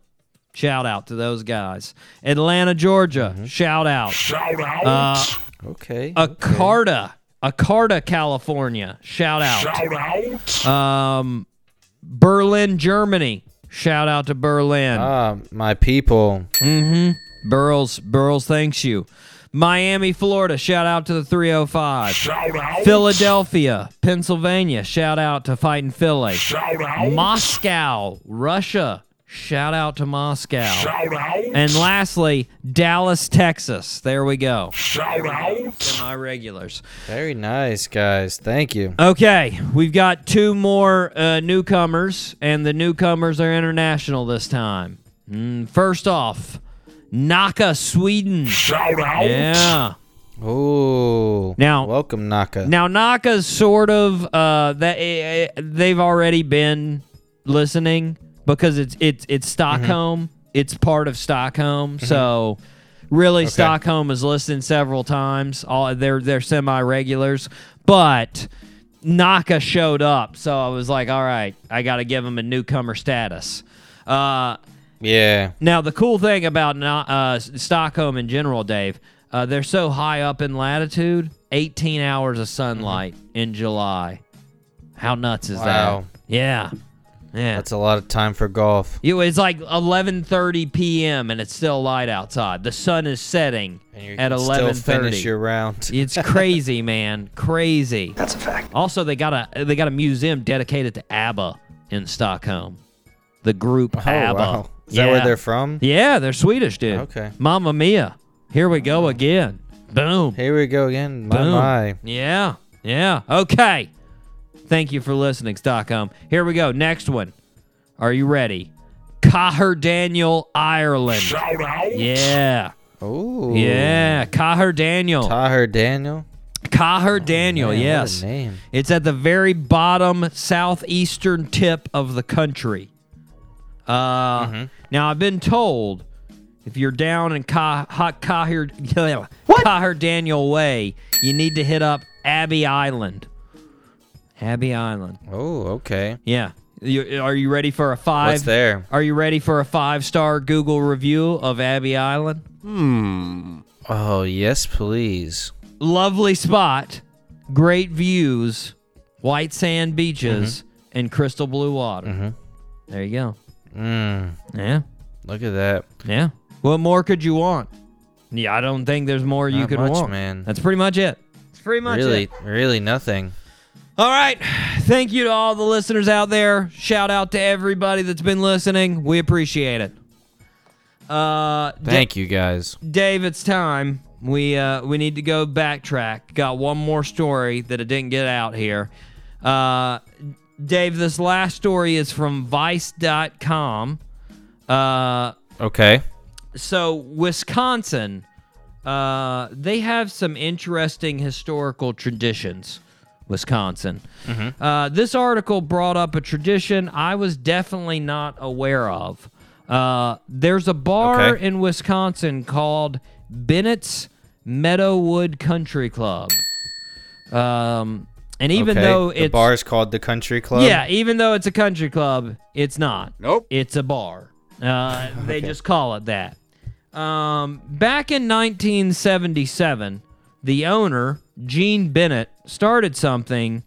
Shout out to those guys. Atlanta, Georgia. Shout out. Okay. Acarda, California. Shout out. Berlin, Germany. Shout out to Berlin. My people. Burles, thanks you. Miami, Florida, shout out to the 305. Philadelphia, Pennsylvania, shout out to Fightin' Philly. Moscow, Russia, shout out to Moscow. And lastly, Dallas, Texas. There we go. Semi-regulars. Very nice, guys. Thank you. Okay, we've got two more newcomers, and the newcomers are international this time. First off, Nacka, Sweden. Yeah. Ooh. Now, welcome, Nacka. Now, Nacka's sort of they've already been listening because it's Stockholm. It's part of Stockholm, so really Stockholm has listened several times. All they're semi-regulars, but Nacka showed up, so I was like, all right, I got to give him a newcomer status. Yeah. Now, the cool thing about Stockholm in general, Dave, they're so high up in latitude, 18 hours of sunlight in July. How nuts is that? Yeah. Yeah. That's a lot of time for golf. It's like 11:30 p.m. and it's still light outside. The sun is setting at 11:30. Still finish your round. It's crazy, man. Crazy. That's a fact. Also, they got a museum dedicated to ABBA in Stockholm. The group ABBA. Wow. Is that where they're from? Yeah, they're Swedish, dude. Okay. Mamma Mia. Here we go again. Boom. Here we go again. Boom. My. Yeah. Yeah. Okay. Thank you for listening, Stockholm. Here we go. Next one. Are you ready? Caherdaniel, Ireland. Shout out. Yeah. Oh. Yeah. Caherdaniel. Caherdaniel. Caherdaniel, oh, yes. What a name. It's at the very bottom southeastern tip of the country. Now, I've been told if you're down in Caherdaniel Way, you need to hit up Abbey Island. Abbey Island. Oh, okay. Yeah. Are you ready for a five? What's there? Are you ready for a 5-star Google review of Abbey Island? Oh, yes, please. Lovely spot, great views, white sand beaches, and crystal blue water. There you go. Yeah. Look at that. Yeah. What more could you want? Yeah, I don't think there's more you could want. Man. That's pretty much it. It's pretty much it. Really nothing. All right. Thank you to all the listeners out there. Shout out to everybody that's been listening. We appreciate it. Thank you, guys. Dave, it's time. We need to go backtrack. Got one more story that I didn't get out here. Dave, this last story is from Vice.com. Okay. So, Wisconsin, they have some interesting historical traditions, Wisconsin. This article brought up a tradition I was definitely not aware of. There's a bar in Wisconsin called Bennett's Meadowood Country Club. And even though it's... The bar's called the Country Club? Yeah, even though it's a country club, it's not. Nope. It's a bar. They just call it that. Back in 1977, the owner, Gene Bennett, started something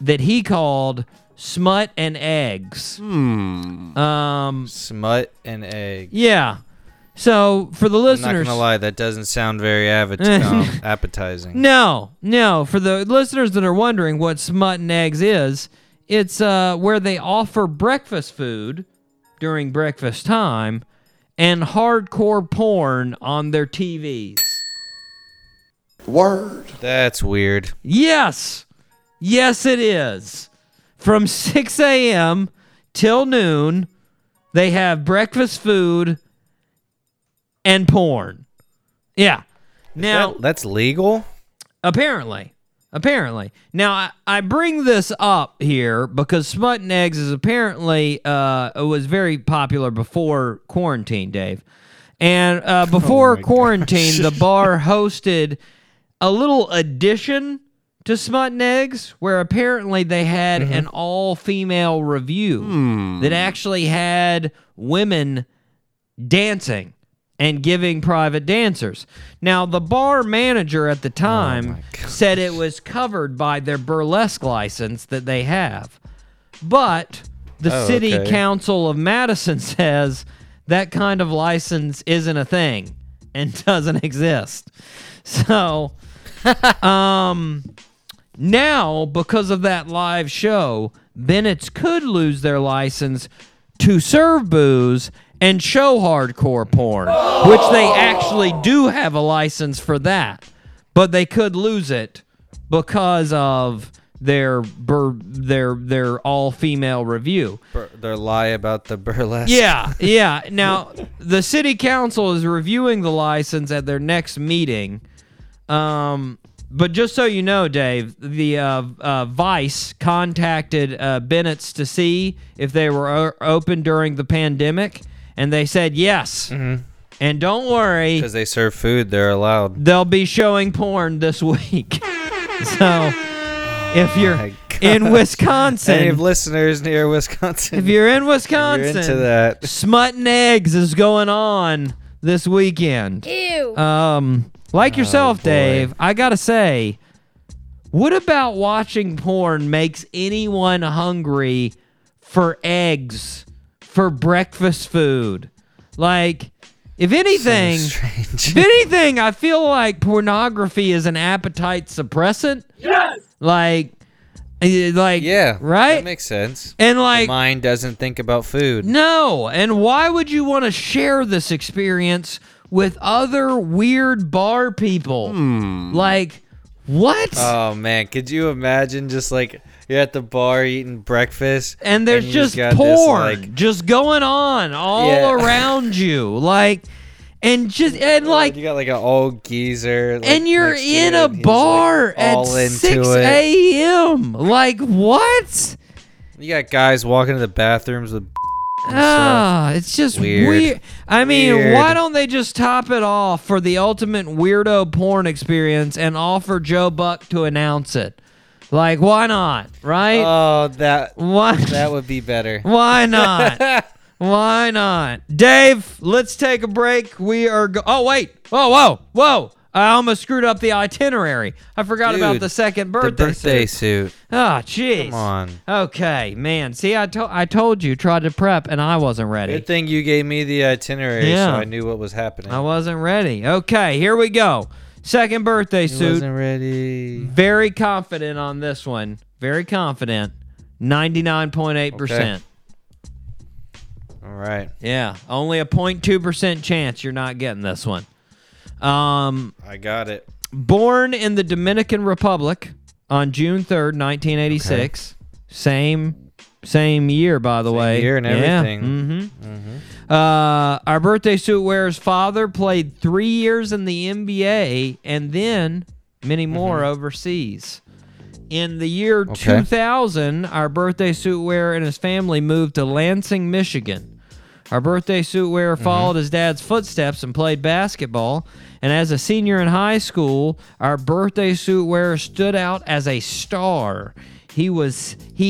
that he called Smut and Eggs. Smut and Eggs. Yeah. So, for the listeners... I'm not going to lie, that doesn't sound very appetizing. No. For the listeners that are wondering what Smut and Eggs is, it's where they offer breakfast food during breakfast time and hardcore porn on their TVs. Word. That's weird. Yes. Yes, it is. From 6 a.m. till noon, they have breakfast food... and porn. Yeah. Now that's legal? Apparently. Now, I bring this up here because Smut and Eggs is apparently was very popular before quarantine, Dave. And before quarantine, the bar hosted a little addition to Smut and Eggs where apparently they had an all-female review that actually had women dancing and giving private dancers. Now, the bar manager at the time said it was covered by their burlesque license that they have. But the City Council of Madison says that kind of license isn't a thing and doesn't exist. So, now, because of that live show, Bennett's could lose their license to serve booze and show hardcore porn, which they actually do have a license for that, but they could lose it because of their all-female review. Their lie about the burlesque. Yeah. Now, the city council is reviewing the license at their next meeting. But just so you know, Dave, the Vice contacted Bennett's to see if they were open during the pandemic. And they said yes. And don't worry. Because they serve food, they're allowed. They'll be showing porn this week. So if you're in Wisconsin. Any of listeners near Wisconsin. If you're in Wisconsin. You're into that. Smut and Eggs is going on this weekend. Ew. Like yourself, Dave, I got to say, what about watching porn makes anyone hungry for eggs, for breakfast food. Like, if anything, I feel like pornography is an appetite suppressant. Yes! Like, yeah, right? That makes sense. And like, the mind doesn't think about food. No, and why would you want to share this experience with other weird bar people? Like, what? Oh man, could you imagine just like you're at the bar eating breakfast and there's just porn this, like, just going on all around you, like. And just and like you got like an old geezer, like, and you're in a bar like at 6 a.m. Like what? You got guys walking to the bathrooms with. It's just weird. I mean, why don't they just top it off for the ultimate weirdo porn experience and offer Joe Buck to announce it? Like, why not? Right? Oh, that would be better. Why not? Why not? Dave, let's take a break. We are whoa. I almost screwed up the itinerary. I forgot about the second birthday suit. Oh, jeez. Come on. Okay, man. See, I told you, tried to prep, and I wasn't ready. Good thing you gave me the itinerary so I knew what was happening. I wasn't ready. Okay, here we go. Second birthday suit. I wasn't ready. Very confident on this one. Very confident. 99.8%. Okay. All right. Yeah. Only a 0.2% chance you're not getting this one. I got it. Born in the Dominican Republic on June 3rd, 1986. Okay. Same year, by the way. Same year and everything. Yeah. Mm-hmm. Mm-hmm. Our birthday suit wearer's father played 3 years in the NBA and then many more overseas. In the year 2000, our birthday suit wearer and his family moved to Lansing, Michigan. Our birthday suit wearer followed his dad's footsteps and played basketball. And as a senior in high school, our birthday suit wearer stood out as a star. He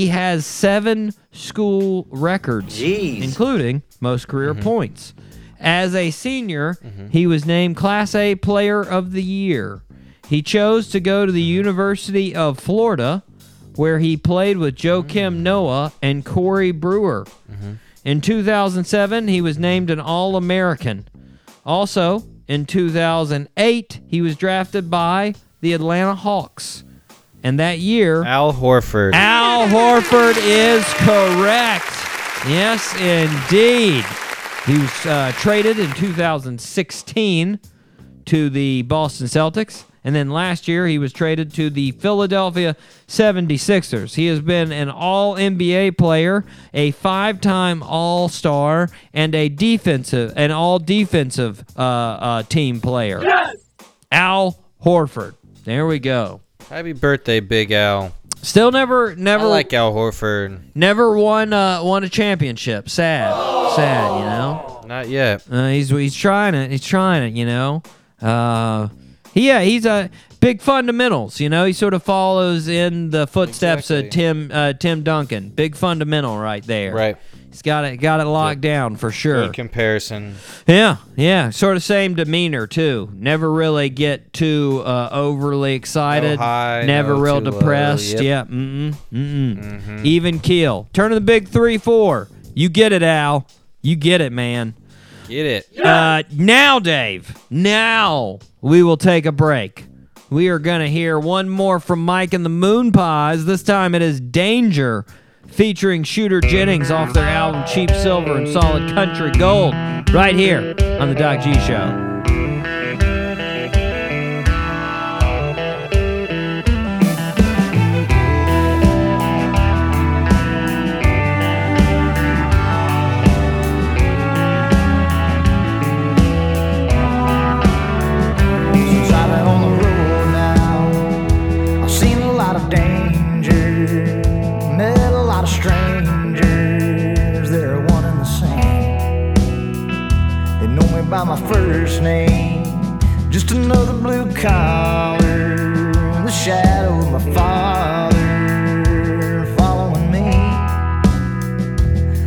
has 7 school records, including most career points. As a senior, he was named Class A Player of the Year. He chose to go to the University of Florida, where he played with Joakim Noah and Corey Brewer. In 2007, he was named an All-American. Also, in 2008, he was drafted by the Atlanta Hawks. And that year... Al Horford. Al Horford is correct. Yes, indeed. He was traded in 2016 to the Boston Celtics. And then last year, he was traded to the Philadelphia 76ers. He has been an All-NBA player, a 5-time All-Star, and an All-Defensive team player. Yes! Al Horford. There we go. Happy birthday, Big Al. Still never. I like Al Horford. Never won a championship. Sad, you know. Not yet. He's trying it. He's trying it. You know. Yeah, he's a big fundamentals, you know. He sort of follows in the footsteps of Tim Duncan. Big fundamental right there. Right. He's got it locked down for sure. Good comparison. Yeah. Sort of same demeanor too. Never really get too overly excited. No high, never no real depressed. Low, yep. Yeah. Even keel. Turn to the big 3-4. You get it, Al. You get it, man. Get it. Now, Dave. Now we will take a break. We are going to hear one more from Mike and the Moonpies. This time it is Danger featuring Shooter Jennings off their album Cheap Silver and Solid Country Gold right here on The Doc G Show. By my first name, just another blue collar, in the shadow of my father following me.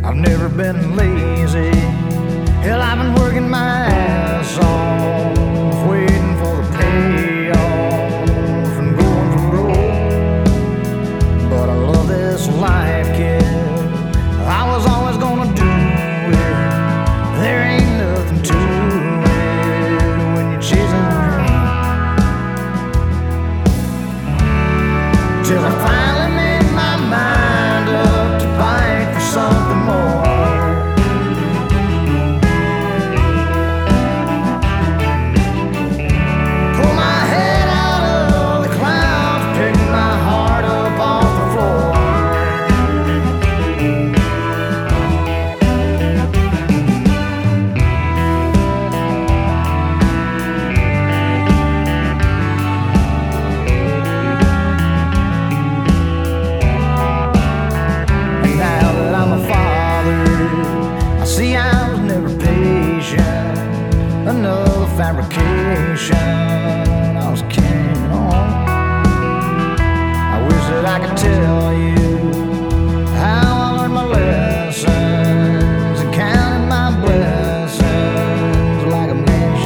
I've never been lazy, hell, I've been working my ass off, waiting for the payoff and going for broke. But I love this life, kid, fabrication I was carrying on. I wish that I could tell you how I learned my lessons and counted my blessings like a man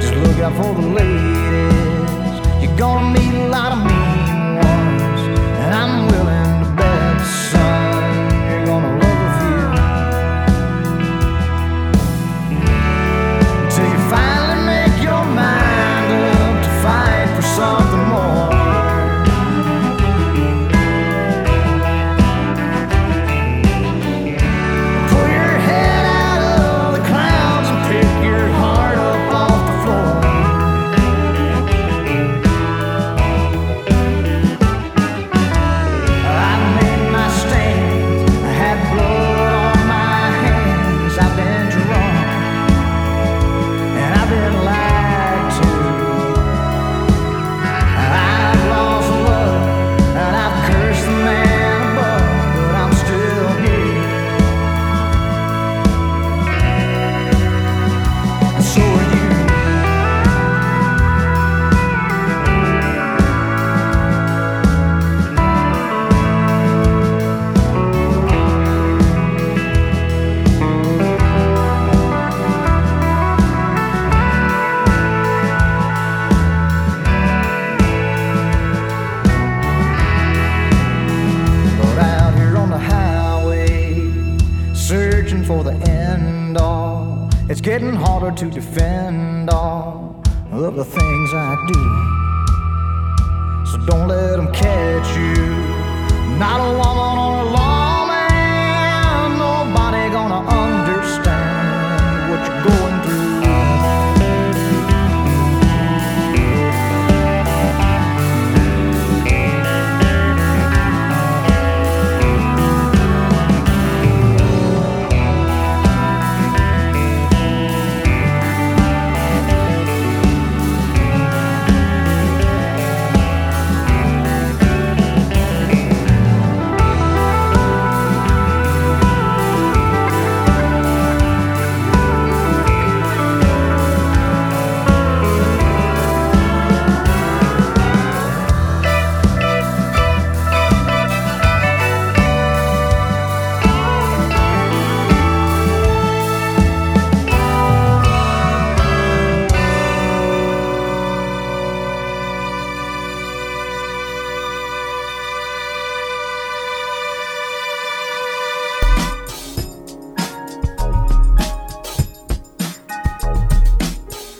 should do. Just look out for the ladies, you're gonna meet a lot of mean ones, and I'm willing to bet, son, you're gonna love a few. Till you finally make your mind up to fight for something more. Pull your head out of the clouds and pick your heart up off the floor. I made my stains, I had blood on my hands, I've been drunk, and I've been lied to. I've lost love, and I've cursed the man above, but I'm still here. And so are you. But out here on the highway, searching for the end all, it's getting harder to defend all of the things I do. So don't let them catch you, not a woman or a lawman, nobody gonna understand what you're going through.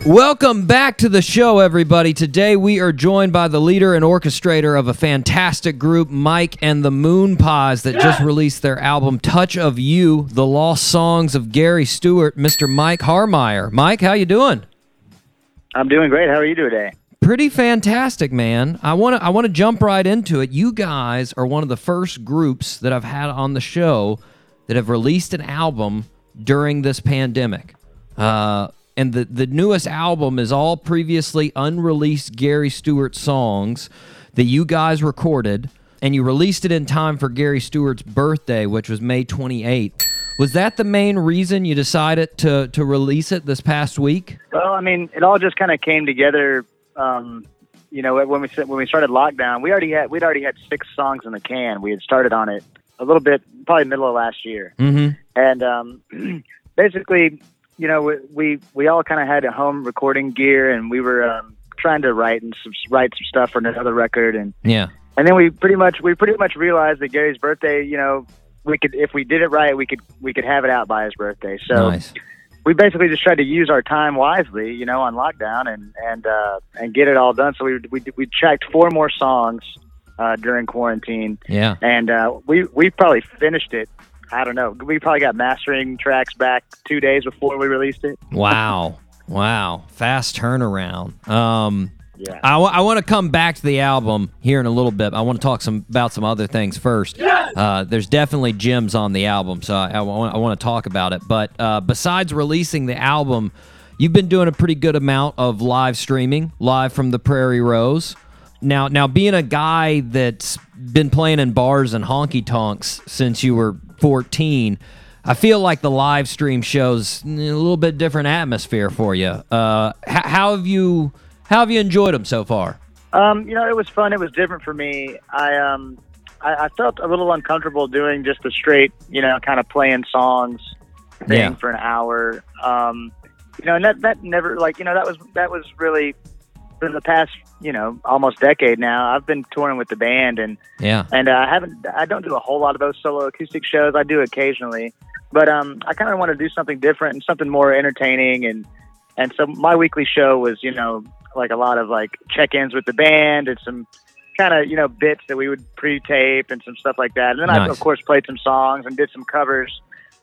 Welcome back to the show, everybody. Today we are joined by the leader and orchestrator of a fantastic group, Mike and the Moonpies, that just released their album Touch of You, The Lost Songs of Gary Stewart, Mr. Mike Harmeyer. Mike, how you doing? I'm doing great. How are you doing today? Pretty fantastic, man. I want to jump right into it. You guys are one of the first groups that I've had on the show that have released an album during this pandemic. And the newest album is all previously unreleased Gary Stewart songs that you guys recorded, and you released it in time for Gary Stewart's birthday, which was May 28th. Was that the main reason you decided to release it this past week? Well, I mean, it all just kind of came together. You know, when we started lockdown, we'd already had 6 songs in the can. We had started on it a little bit, probably middle of last year, and basically. You know, we all kind of had a home recording gear, and we were trying to write some stuff for another record, and then we pretty much realized that Gary's birthday. You know, we could, if we did it right, we could have it out by his birthday. So nice. We basically just tried to use our time wisely, you know, on lockdown and get it all done. So we checked 4 more songs during quarantine. Yeah, and we probably finished it. I don't know. We probably got mastering tracks back 2 days before we released it. Wow. Fast turnaround. Yeah. I want to come back to the album here in a little bit. I want to talk about some other things first. Yes! There's definitely gems on the album, so I want to talk about it. But besides releasing the album, you've been doing a pretty good amount of live streaming, live from the Prairie Rose. Now, being a guy that's been playing in bars and honky tonks since you were 14, I feel like the live stream shows a little bit different atmosphere for you. How have you enjoyed them so far? It was fun. It was different for me. I felt a little uncomfortable doing just the straight, kind of playing songs thing for an hour. And that never, that was really, for the past, almost decade now, I've been touring with the band and I don't do a whole lot of those solo acoustic shows. I do occasionally, but I kind of want to do something different and something more entertaining. And so my weekly show was, a lot of check-ins with the band and some kind of, bits that we would pre-tape and some stuff like that. And then I, of course, played some songs and did some covers.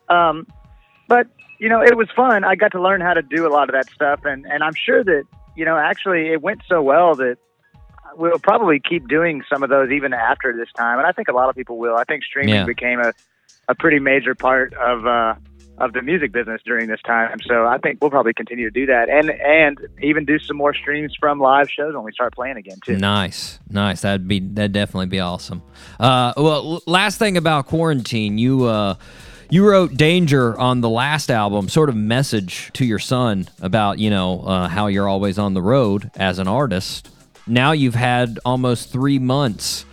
But it was fun. I got to learn how to do a lot of that stuff. And I'm sure that, actually it went so well that we'll probably keep doing some of those even after this time. And I think a lot of people will. I think streaming became a pretty major part of the music business during this time. So I think we'll probably continue to do that and even do some more streams from live shows when we start playing again too. Nice. That'd definitely be awesome. Last thing about quarantine, you wrote Danger on the last album, sort of message to your son about, how you're always on the road as an artist. Now you've had almost 3 months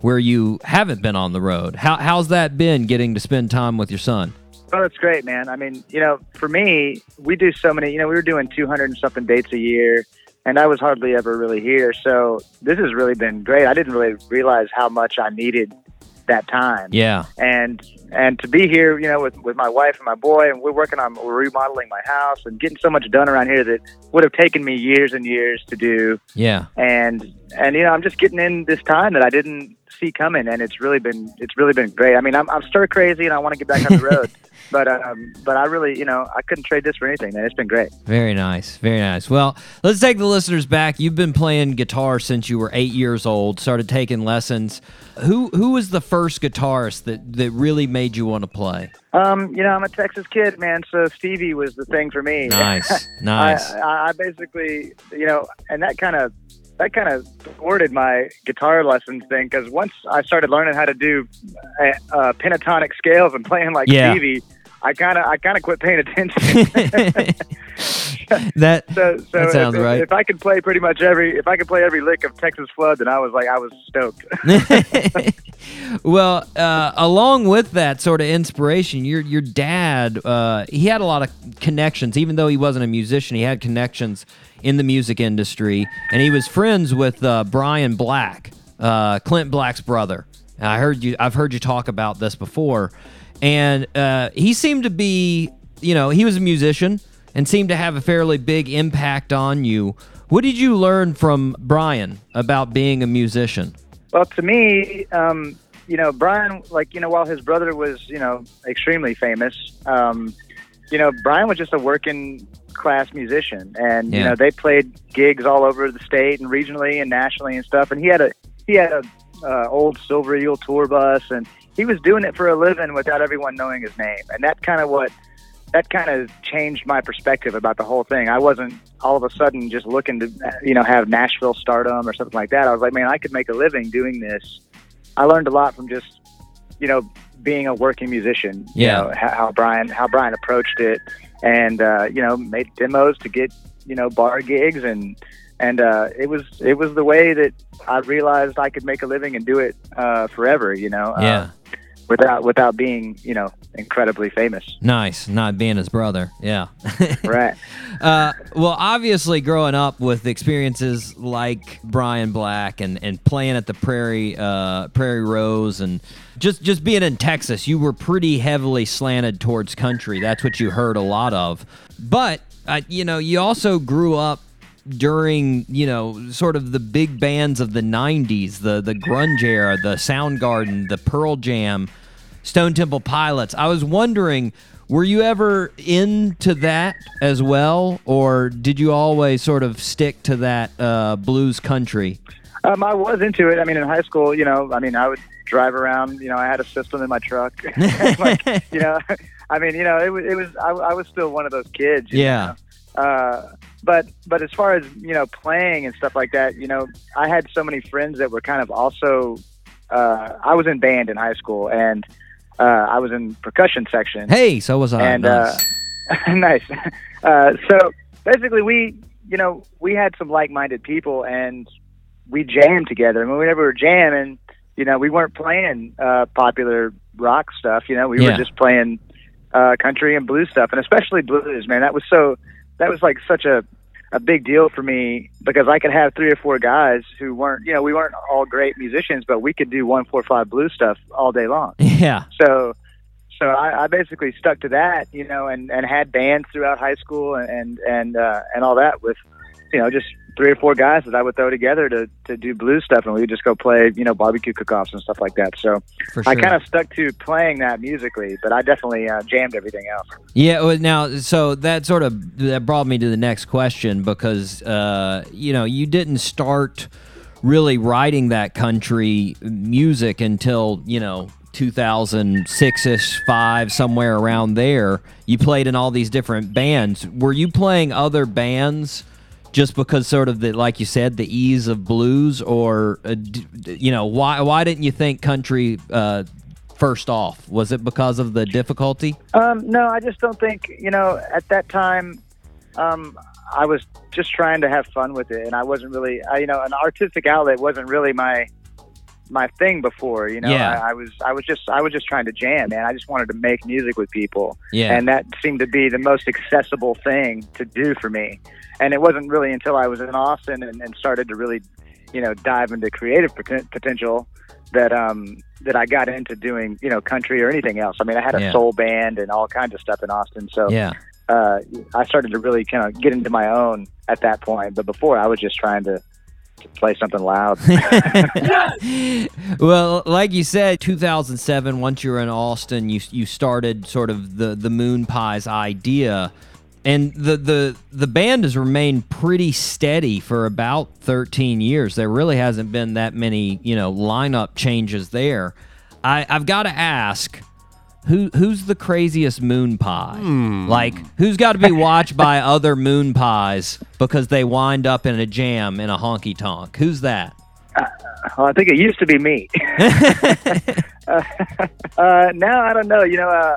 where you haven't been on the road. How's that been, getting to spend time with your son? Well, it's great, man. I mean, for me, we do so many, we were doing 200 and something dates a year, and I was hardly ever really here. So this has really been great. I didn't really realize how much I needed that time. Yeah. And to be here, with my wife and my boy, and we're remodeling my house and getting so much done around here that would have taken me years and years to do. Yeah. And I'm just getting in this time that I didn't see coming, and it's really been great. I mean, I'm stir crazy, and I want to get back on the road, but I really, I couldn't trade this for anything, man. It's been great. Very nice. Very nice. Well, let's take the listeners back. You've been playing guitar since you were 8 years old, started taking lessons. Who was the first guitarist that really made you want to play? I'm a Texas kid, man, so Stevie was the thing for me. Nice. I basically, and that kind of thwarted my guitar lessons thing, because once I started learning how to do pentatonic scales and playing like Stevie, I kind of quit paying attention. That sounds right. If I could play every lick of Texas Flood, then I was stoked. Well, along with that sort of inspiration, your dad, he had a lot of connections. Even though he wasn't a musician, he had connections in the music industry, and he was friends with Brian Black, Clint Black's brother. I've heard you talk about this before, and he seemed to be, he was a musician and seemed to have a fairly big impact on you. What did you learn from Brian about being a musician? Well, to me, Brian, while his brother was, extremely famous, Brian was just a working class musician, and, they played gigs all over the state and regionally and nationally and stuff. And he had a old Silver Eagle tour bus, and he was doing it for a living without everyone knowing his name. And that kind of changed my perspective about the whole thing. I wasn't all of a sudden just looking to, have Nashville stardom or something like that. I was like, man, I could make a living doing this. I learned a lot from just, being a working musician. Yeah. How Brian approached it, and made demos to get bar gigs, and it was the way that I realized I could make a living and do it forever. Without being, incredibly famous. Nice, not being his brother, yeah. Right. Obviously, growing up with experiences like Brian Black and playing at the Prairie Rose, and just being in Texas, you were pretty heavily slanted towards country. That's what you heard a lot of. But, you also grew up during, sort of the big bands of the 90s, the grunge era, the Soundgarden, the Pearl Jam, Stone Temple Pilots. I was wondering, were you ever into that as well, or did you always sort of stick to that blues country? I was into it. I mean, in high school, I would drive around, I had a system in my truck. I was still one of those kids. But as far as, playing and stuff like that, I had so many friends that were kind of also, I was in band in high school, and I was in percussion section. Hey, so was I. And, nice. So basically we had some like-minded people and we jammed together. And whenever we were jamming, we weren't playing popular rock stuff. We were just playing country and blues stuff, and especially blues, man. That was like such a big deal for me because I could have 3 or 4 guys who weren't, we weren't all great musicians, but we could do 1, 4, 5 blues stuff all day long. Yeah. So I basically stuck to that, and had bands throughout high school and all that with, just 3 or 4 guys that I would throw together to do blues stuff, and we would just go play, barbecue cook-offs and stuff like that. So sure. I kind of stuck to playing that musically, but I definitely jammed everything else. Yeah, now, so that brought me to the next question because, you didn't start really writing that country music until, 2006-ish, 5, somewhere around there. You played in all these different bands. Were you playing other bands just because sort of like you said, the ease of blues, or, why didn't you think country first off? Was it because of the difficulty? No, I just don't think, at that time, I was just trying to have fun with it. And I wasn't really, an artistic outlet wasn't really my thing before, Yeah. I was just trying to jam, man. I just wanted to make music with people. Yeah. And that seemed to be the most accessible thing to do for me. And it wasn't really until I was in Austin and started to really, dive into creative potential that I got into doing, country or anything else. I mean, I had a soul band and all kinds of stuff in Austin. So I started to really kind of get into my own at that point. But before, I was just trying to play something loud. Well, like you said, 2007, once you were in Austin, you started sort of the Moonpies idea. And the band has remained pretty steady for about 13 years. There really hasn't been that many, lineup changes there. I've got to ask, who's the craziest moon pie? Like, who's got to be watched by other moon pies because they wind up in a jam in a honky-tonk? Who's that? I think it used to be me. Now I don't know.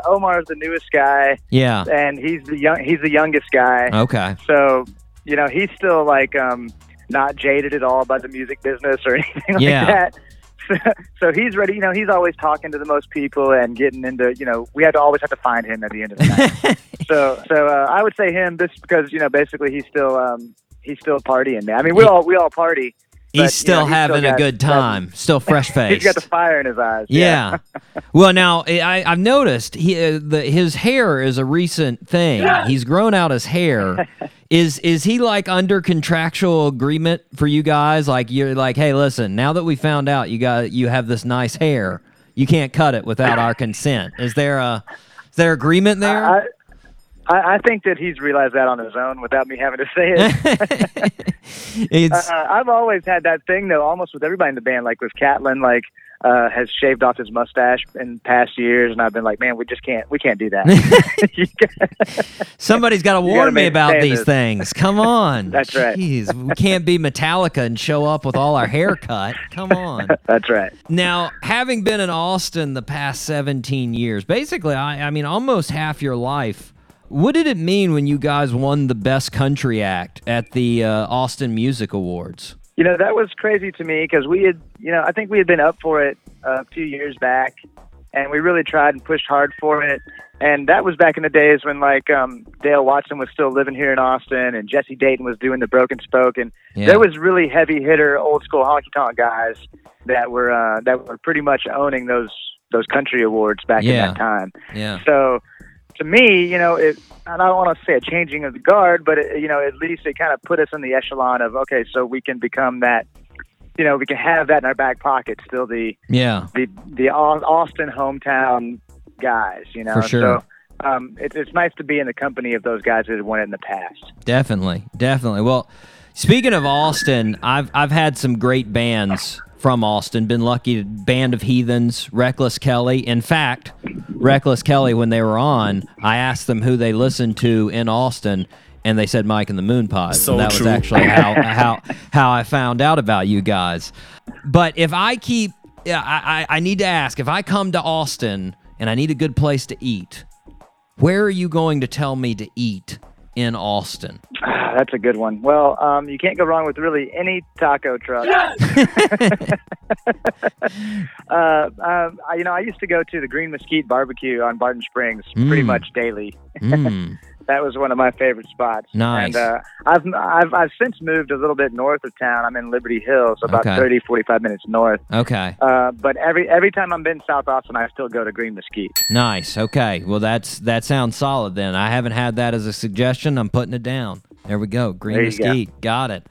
Omar's the newest guy. Yeah, and he's the youngest guy. Okay. So he's still like not jaded at all by the music business or anything like that. So he's ready. He's always talking to the most people and getting into. We always have to find him at the end of the night. So I would say him just because basically he's still partying, man. I mean we all party. He's still having a good time, still fresh faced. He's got the fire in his eyes. Yeah. Well, now I've noticed his hair is a recent thing. Yeah. He's grown out his hair. Is he like under contractual agreement for you guys? Like you're like, hey, listen, now that we found out you have this nice hair, you can't cut it without our consent. Is there agreement there? I think that he's realized that on his own without me having to say it. I've always had that thing, though, almost with everybody in the band. Like with Catlin, has shaved off his mustache in past years, and I've been like, man, we can't do that. Somebody's got to warn me about these things. Come on. That's right. Jeez, we can't be Metallica and show up with all our hair cut. Come on. That's right. Now, having been in Austin the past 17 years, basically, I mean, almost half your life. What did it mean when you guys won the Best Country Act at the Austin Music Awards? That was crazy to me because we had, I think we had been up for it a few years back, and we really tried and pushed hard for it. And that was back in the days when, Dale Watson was still living here in Austin, and Jesse Dayton was doing the Broken Spoke, and there was really heavy hitter, old school honky tonk guys that were pretty much owning those country awards back in that time. Yeah. So. To me, and I don't want to say a changing of the guard, but at least it kind of put us in the echelon of okay, so we can become that. We can have that in our back pocket. Still the Austin hometown guys. For sure. So it's nice to be in the company of those guys that have won it in the past. Definitely. Well, speaking of Austin, I've had some great bands from Austin, been lucky to Band of Heathens, Reckless Kelly. In fact, Reckless Kelly, when they were on, I asked them who they listened to in Austin, and they said Mike and the Moonpies. So that was actually how I found out about you guys. But if I need to ask, if I come to Austin and I need a good place to eat, where are you going to tell me to eat in Austin? That's a good one. Well, you can't go wrong with really any taco truck. Yes! I used to go to the Green Mesquite Barbecue on Barton Springs pretty much daily. That was one of my favorite spots. Nice. And I've since moved a little bit north of town. I'm in Liberty Hills, about 30, 45 minutes north. Okay. But every time I'm in South Austin, I still go to Green Mesquite. Nice. Okay. Well, that sounds solid then. I haven't had that as a suggestion. I'm putting it down. There we go. Green Mesquite. Got it.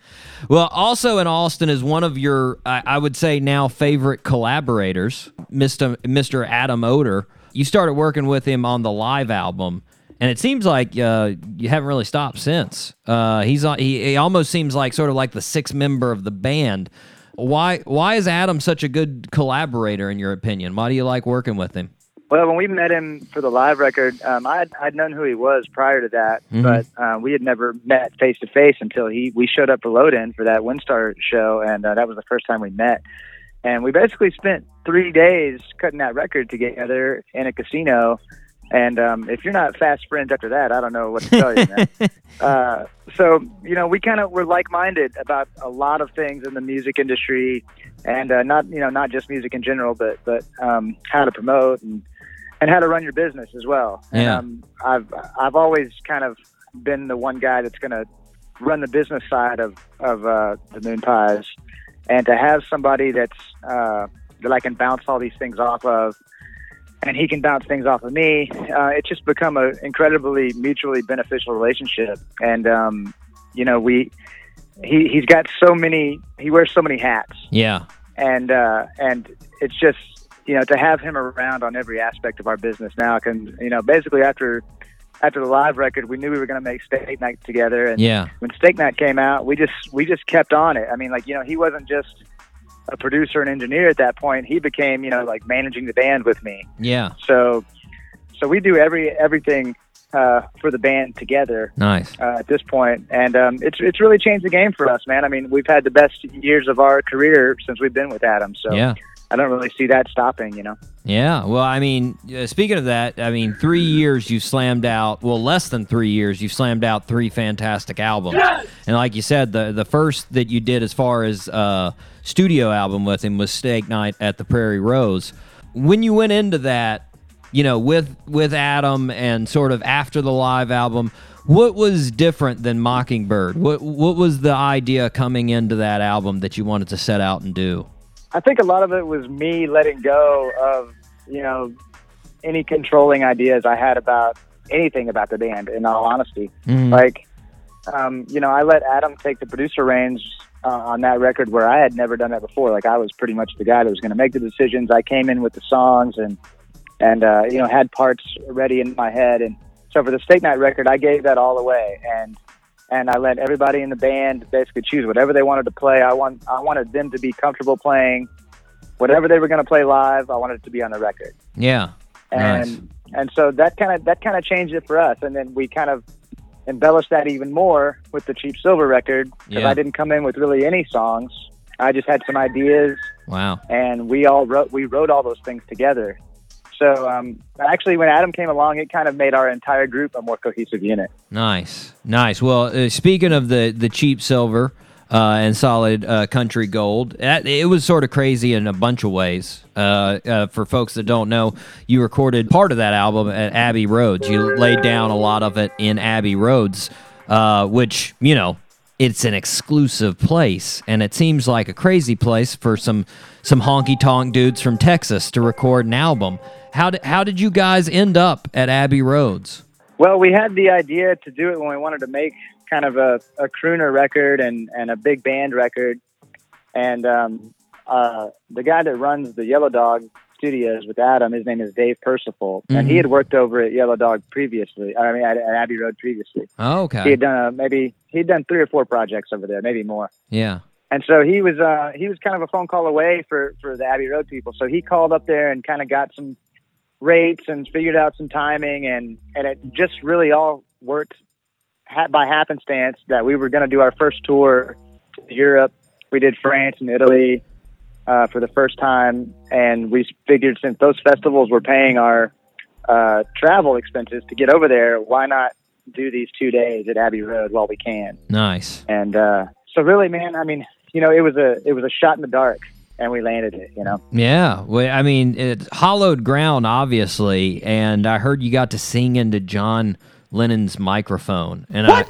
Well, also in Austin is one of your, I would say now, favorite collaborators, Mr. Adam Oder. You started working with him on the live album. And it seems like you haven't really stopped since. He almost seems like sort of like the sixth member of the band. Why is Adam such a good collaborator in your opinion? Why do you like working with him? Well, when we met him for the live record, I'd known who he was prior to that, but we had never met face to face until we showed up for Load-In for that Windstar show, and that was the first time we met. And we basically spent 3 days cutting that record together in a casino. And if you're not fast friends after that, I don't know what to tell you, man. So, we're like-minded about a lot of things in the music industry, and not just music in general, but how to promote and how to run your business as well. Yeah. And I've always kind of been the one guy that's going to run the business side of the Moonpies, and to have somebody that I can bounce all these things off of. And he can bounce things off of me. It's just become an incredibly mutually beneficial relationship. And, he wears so many hats. Yeah. And it's just, to have him around on every aspect of our business now can, basically after the live record, we knew we were going to make Steak Night together. And when Steak Night came out, we just kept on it. I mean, he wasn't just a producer and engineer at that point. He became, managing the band with me. Yeah. So we do everything for the band together. Nice. At this point, and it's really changed the game for us, man. I mean, we've had the best years of our career since we've been with Adam. So yeah. I don't really see that stopping, Yeah. Well, I mean, speaking of that, 3 years you slammed out. Well, less than 3 years you slammed out 3 fantastic albums. Yes! And like you said, the first that you did as far as studio album with him was Steak Night at the Prairie Rose. When you went into that, with Adam and sort of after the live album, what was different than Mockingbird? What was the idea coming into that album that you wanted to set out and do? I think a lot of it was me letting go of, any controlling ideas I had about anything about the band, in all honesty. Mm. I let Adam take the producer reins on that record where I had never done that before. I was pretty much the guy that was going to make the decisions. I came in with the songs and had parts ready in my head. And so for the Steak Night record, I gave that all away. And I let everybody in the band basically choose whatever they wanted to play. I wanted them to be comfortable playing whatever they were going to play live. I wanted it to be on the record. Yeah, and so that kind of changed it for us. And then we kind of embellished that even more with the Cheap Silver record because I didn't come in with really any songs. I just had some ideas. Wow! And we wrote all those things together. So actually, when Adam came along, it kind of made our entire group a more cohesive unit. Nice. Well, speaking of the Cheap Silver and Solid Country Gold, it was sort of crazy in a bunch of ways. For folks that don't know, you recorded part of that album at Abbey Roads. You laid down a lot of it in Abbey Roads, which, it's an exclusive place, and it seems like a crazy place for some honky-tonk dudes from Texas to record an album. How did you guys end up at Abbey Roads? Well, we had the idea to do it when we wanted to make kind of a crooner record and a big band record. And the guy that runs the Yellow Dog Studios with Adam, his name is Dave Percival, and he had worked over at Yellow Dog previously. I mean, at Abbey Road previously. Oh, okay. He had done he'd done 3 or 4 projects over there, maybe more. Yeah. And so he was kind of a phone call away for the Abbey Road people. So he called up there and kind of got some rates and figured out some timing, and it just really all worked by happenstance that we were going to do our first tour to Europe. We did France and Italy for the first time, and we figured since those festivals were paying our travel expenses to get over there, why not do these 2 days at Abbey Road while we can? Nice. And so really, man, I mean, you know, it was a shot in the dark. And we landed it, you know? Yeah. Well, I mean, it's hallowed ground, obviously, and I heard you got to sing into John Lennon's microphone. And what?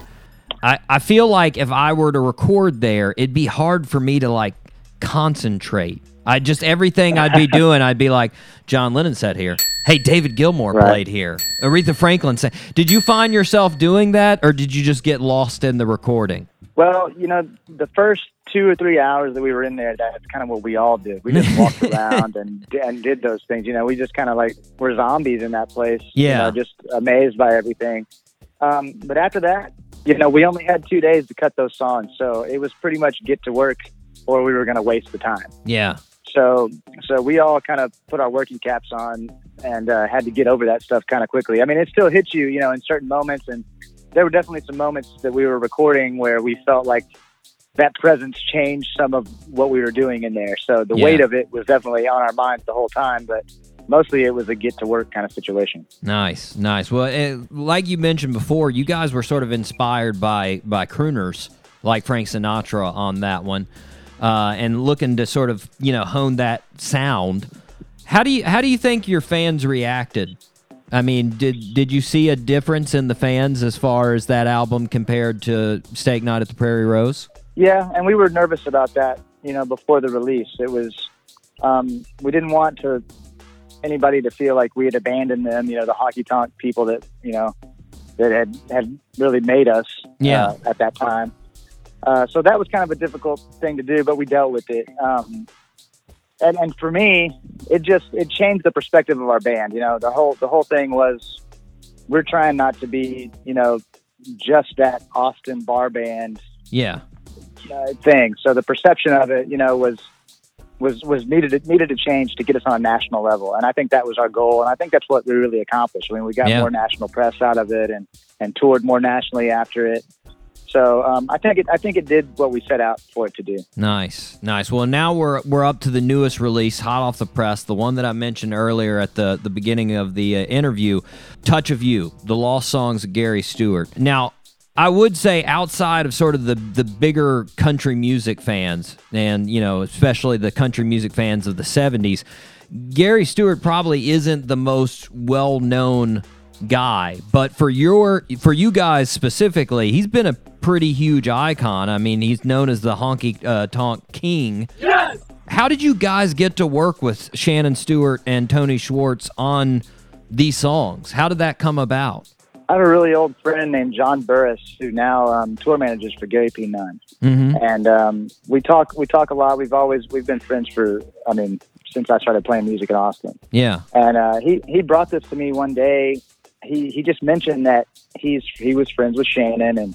I feel like if I were to record there, it'd be hard for me to, like, concentrate. I just, everything I'd be doing, I'd be like, John Lennon sat here. Hey, David Gilmour played here. Aretha Franklin sang. Did you find yourself doing that, or did you just get lost in the recording? Well, you know, the first 2 or 3 hours that we were in there, that's kind of what we all did. We just walked around and did those things. You know, we just kind of like were zombies in that place. Yeah. You know, just amazed by everything. But after that, you know, we only had 2 days to cut those songs. So it was pretty much get to work or we were going to waste the time. Yeah. So we all kind of put our working caps on and had to get over that stuff kind of quickly. I mean, it still hits you, you know, in certain moments. And there were definitely some moments that we were recording where we felt like that presence changed some of what we were doing in there. So the weight of it was definitely on our minds the whole time, but mostly it was a get to work kind of situation. Nice, nice. Well, like you mentioned before, you guys were sort of inspired by crooners like Frank Sinatra on that one, and looking to sort of, you know, hone that sound. How do you think your fans reacted? I mean, did you see a difference in the fans as far as that album compared to Steak Night at the Prairie Rose? Yeah, and we were nervous about that, you know, before the release. It was, we didn't want anybody to feel like we had abandoned them, you know, the honky-tonk people that, you know, that had really made us at that time. So that was kind of a difficult thing to do, but we dealt with it. And for me, it changed the perspective of our band. You know, the whole thing was we're trying not to be, you know, just that Austin bar band. Yeah. Thing. So the perception of it, you know, was needed to change to get us on a national level, and I think that was our goal, and I think that's what we really accomplished. I mean, we got more national press out of it, and toured more nationally after it. So I think it did what we set out for it to do. Nice, nice. Well, now we're up to the newest release, hot off the press, the one that I mentioned earlier at the beginning of the interview, "Touch of You," the lost songs of Gary Stewart. Now, I would say outside of sort of the bigger country music fans, and, you know, especially the country music fans of the 70s, Gary Stewart probably isn't the most well-known guy. But for you guys specifically, he's been a pretty huge icon. I mean, he's known as the honky-tonk king. Yes! How did you guys get to work with Shannon Stewart and Tony Schwartz on these songs? How did that come about? I have a really old friend named John Burris, who now tour managers for Gary P. Nunn, and we talk a lot. We've been friends since I started playing music in Austin. Yeah, and he brought this to me one day. He just mentioned that he was friends with Shannon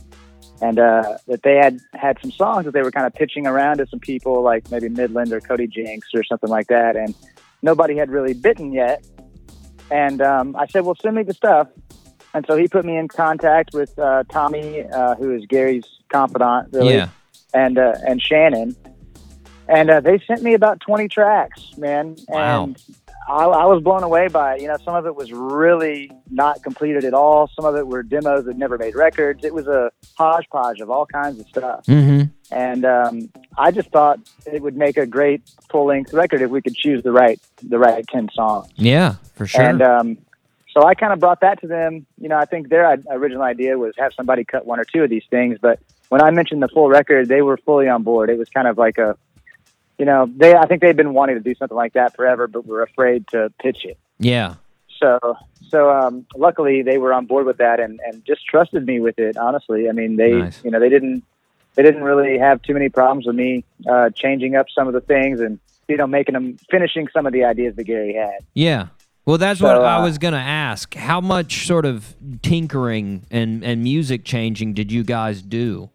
and that they had some songs that they were kind of pitching around to some people, like maybe Midland or Cody Jinks or something like that, and nobody had really bitten yet. And I said, well, send me the stuff. And so he put me in contact with Tommy, who is Gary's confidant, really, and Shannon. And they sent me about 20 tracks, man. Wow. And I was blown away by it. You know, some of it was really not completed at all. Some of it were demos that never made records. It was a hodgepodge of all kinds of stuff. Mm-hmm. And I just thought it would make a great full-length record if we could choose the right 10 songs. Yeah, for sure. And so I kind of brought that to them. You know, I think their original idea was have somebody cut one or two of these things. But when I mentioned the full record, they were fully on board. It was kind of like a, you know, I think they'd been wanting to do something like that forever, but were afraid to pitch it. Yeah. So luckily they were on board with that and just trusted me with it. Honestly, I mean, Nice. You know, they didn't really have too many problems with me changing up some of the things and, you know, finishing some of the ideas that Gary had. Yeah. Well, that's what I was going to ask. How much sort of tinkering and music changing did you guys do?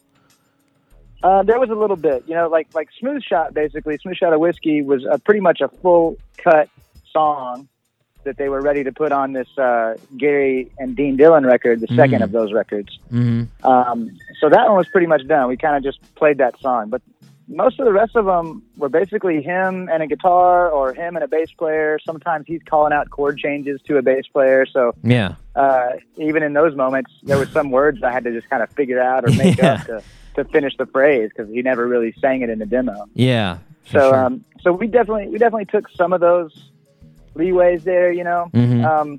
There was a little bit. You know, like Smooth Shot, basically. Smooth Shot of Whiskey was pretty much a full-cut song that they were ready to put on this Gary and Dean Dillon record, the second of those records. Mm-hmm. So that one was pretty much done. We kind of just played that song. But most of the rest of them were basically him and a guitar or him and a bass player. Sometimes he's calling out chord changes to a bass player. So yeah, even in those moments, there were some words I had to just kind of figure out or make up to finish the phrase because he never really sang it in the demo. Yeah. So sure. So we definitely took some of those leeways there, you know. Mm-hmm.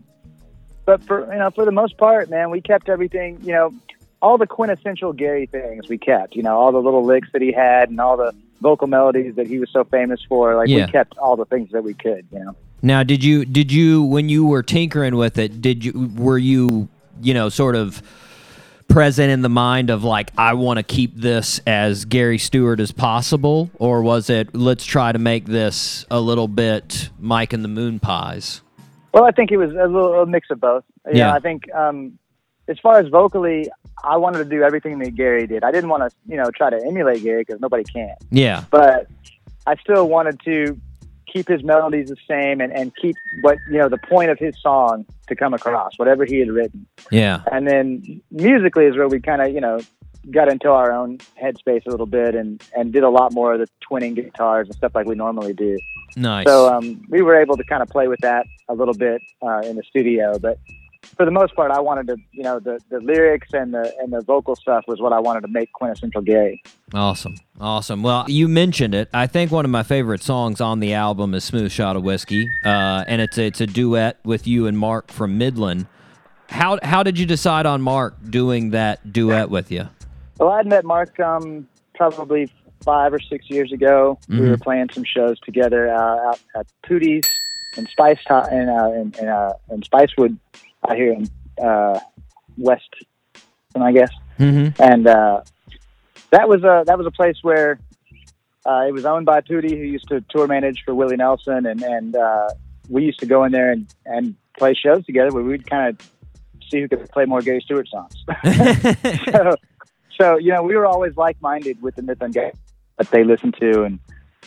But for the most part, man, we kept everything, you know, all the quintessential Gary things we kept, you know, all the little licks that he had and all the vocal melodies that he was so famous for. Like we kept all the things that we could, you know. Now, did you when you were tinkering with it, were you sort of present in the mind of like, I want to keep this as Gary Stewart as possible, or was it let's try to make this a little bit Mike and the Moonpies? Well, I think it was a mix of both. Yeah. I think as far as vocally, I wanted to do everything that Gary did. I didn't want to, try to emulate Gary because nobody can. Yeah. But I still wanted to keep his melodies the same and keep what, the point of his song to come across, whatever he had written. Yeah. And then musically is where we kind of, got into our own headspace a little bit and did a lot more of the twinning guitars and stuff like we normally do. Nice. So we were able to kind of play with that a little bit in the studio, but for the most part, I wanted to, the lyrics and the vocal stuff was what I wanted to make quintessential Gary. Awesome. Well, you mentioned it. I think one of my favorite songs on the album is "Smooth Shot of Whiskey," and it's a duet with you and Mark from Midland. How did you decide on Mark doing that duet with you? Well, I'd met Mark probably 5 or 6 years ago. Mm-hmm. We were playing some shows together out at Pooties and Spice and Spicewood out here in Weston, I guess. Mm-hmm. And that was a place where it was owned by Tootie, who used to tour manage for Willie Nelson, and we used to go in there and play shows together where we'd kind of see who could play more Gary Stewart songs. So, we were always like-minded with the Midland guys that they listened to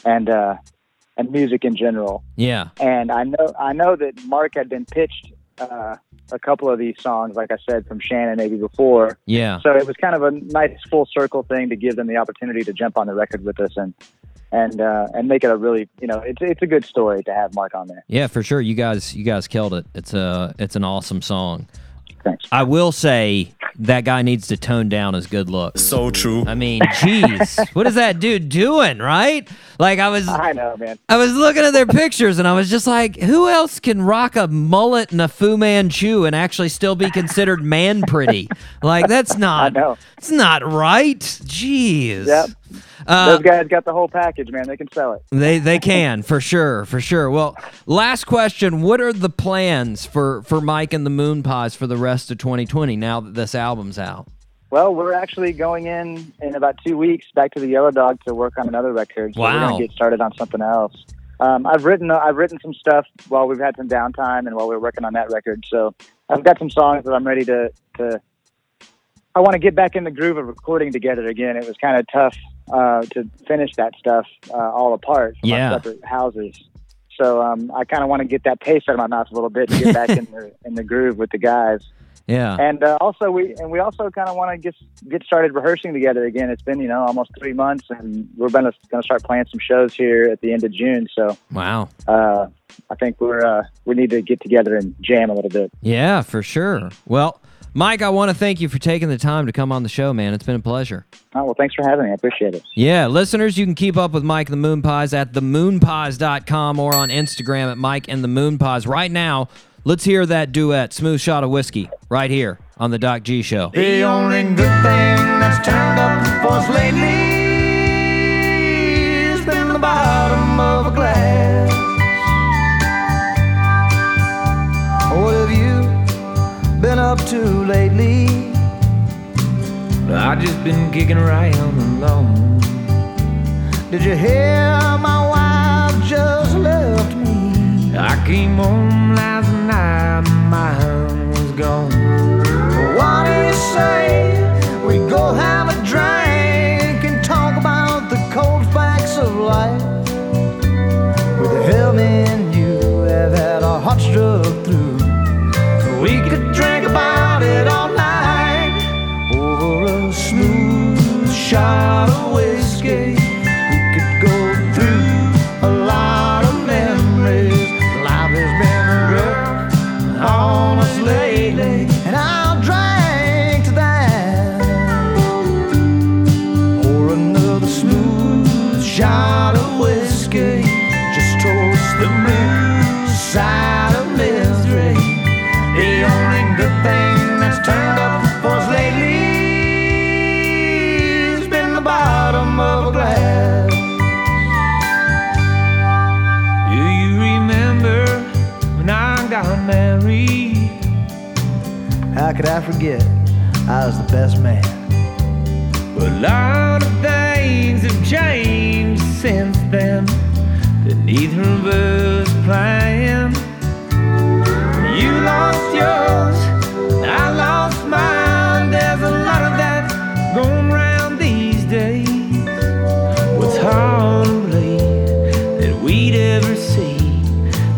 and music in general. Yeah. And I know that Mark had been pitched a couple of these songs, like I said, from Shannon maybe before. Yeah. So it was kind of a nice full circle thing to give them the opportunity to jump on the record with us and make it a really, it's a good story to have Mark on there. Yeah, for sure. You guys killed it. It's an awesome song. Thanks. I will say that guy needs to tone down his good looks. So true. I mean, geez, what is that dude doing, right? Like I know, man. I was looking at their pictures and I was just like, who else can rock a mullet and a Fu Manchu and actually still be considered man pretty? Like it's not right. Jeez. Yep. Those guys got the whole package, man. They can sell it. They can, for sure. Well, last question. What are the plans for Mike and the Moonpies for the rest of 2020 now that this album's out? Well, we're actually going in about 2 weeks back to the Yellow Dog to work on another record. So we're going to get started on something else. I've written some stuff while we've had some downtime and while we were working on that record. So I've got some songs that I'm ready to I want to get back in the groove of recording together again. It was kind of tough to finish that stuff all apart from our separate houses. So I kind of want to get that taste out of my mouth a little bit to get back in the groove with the guys. Yeah. And also we also kind of want to get started rehearsing together again. It's been, almost 3 months and we're going to start playing some shows here at the end of June. So wow. I think we're we need to get together and jam a little bit. Yeah, for sure. Well, Mike, I want to thank you for taking the time to come on the show, man. It's been a pleasure. Oh, well, thanks for having me. I appreciate it. Yeah, listeners, you can keep up with Mike and the Moonpies at themoonpies.com or on Instagram at Mike and the Moonpies. Right now, let's hear that duet, Smooth Shot of Whiskey, right here on The Doc G Show. The only good thing that's turned up for us lately has been the bottom of a glass. What have you been up to lately? I just been kicking around alone. Did you hear my wife just left me? I came home last night, my home was gone. What do you say we go have a drink and talk about the cold facts of life? With the hell man, you have had a heart struck through. We could drink about it all night over a smooth shot of whiskey. could I forget I was the best man? But a lot of things have changed since then that neither of us planned. You lost yours, I lost mine. There's a lot of that going round these days. What's hard to believe that we'd ever see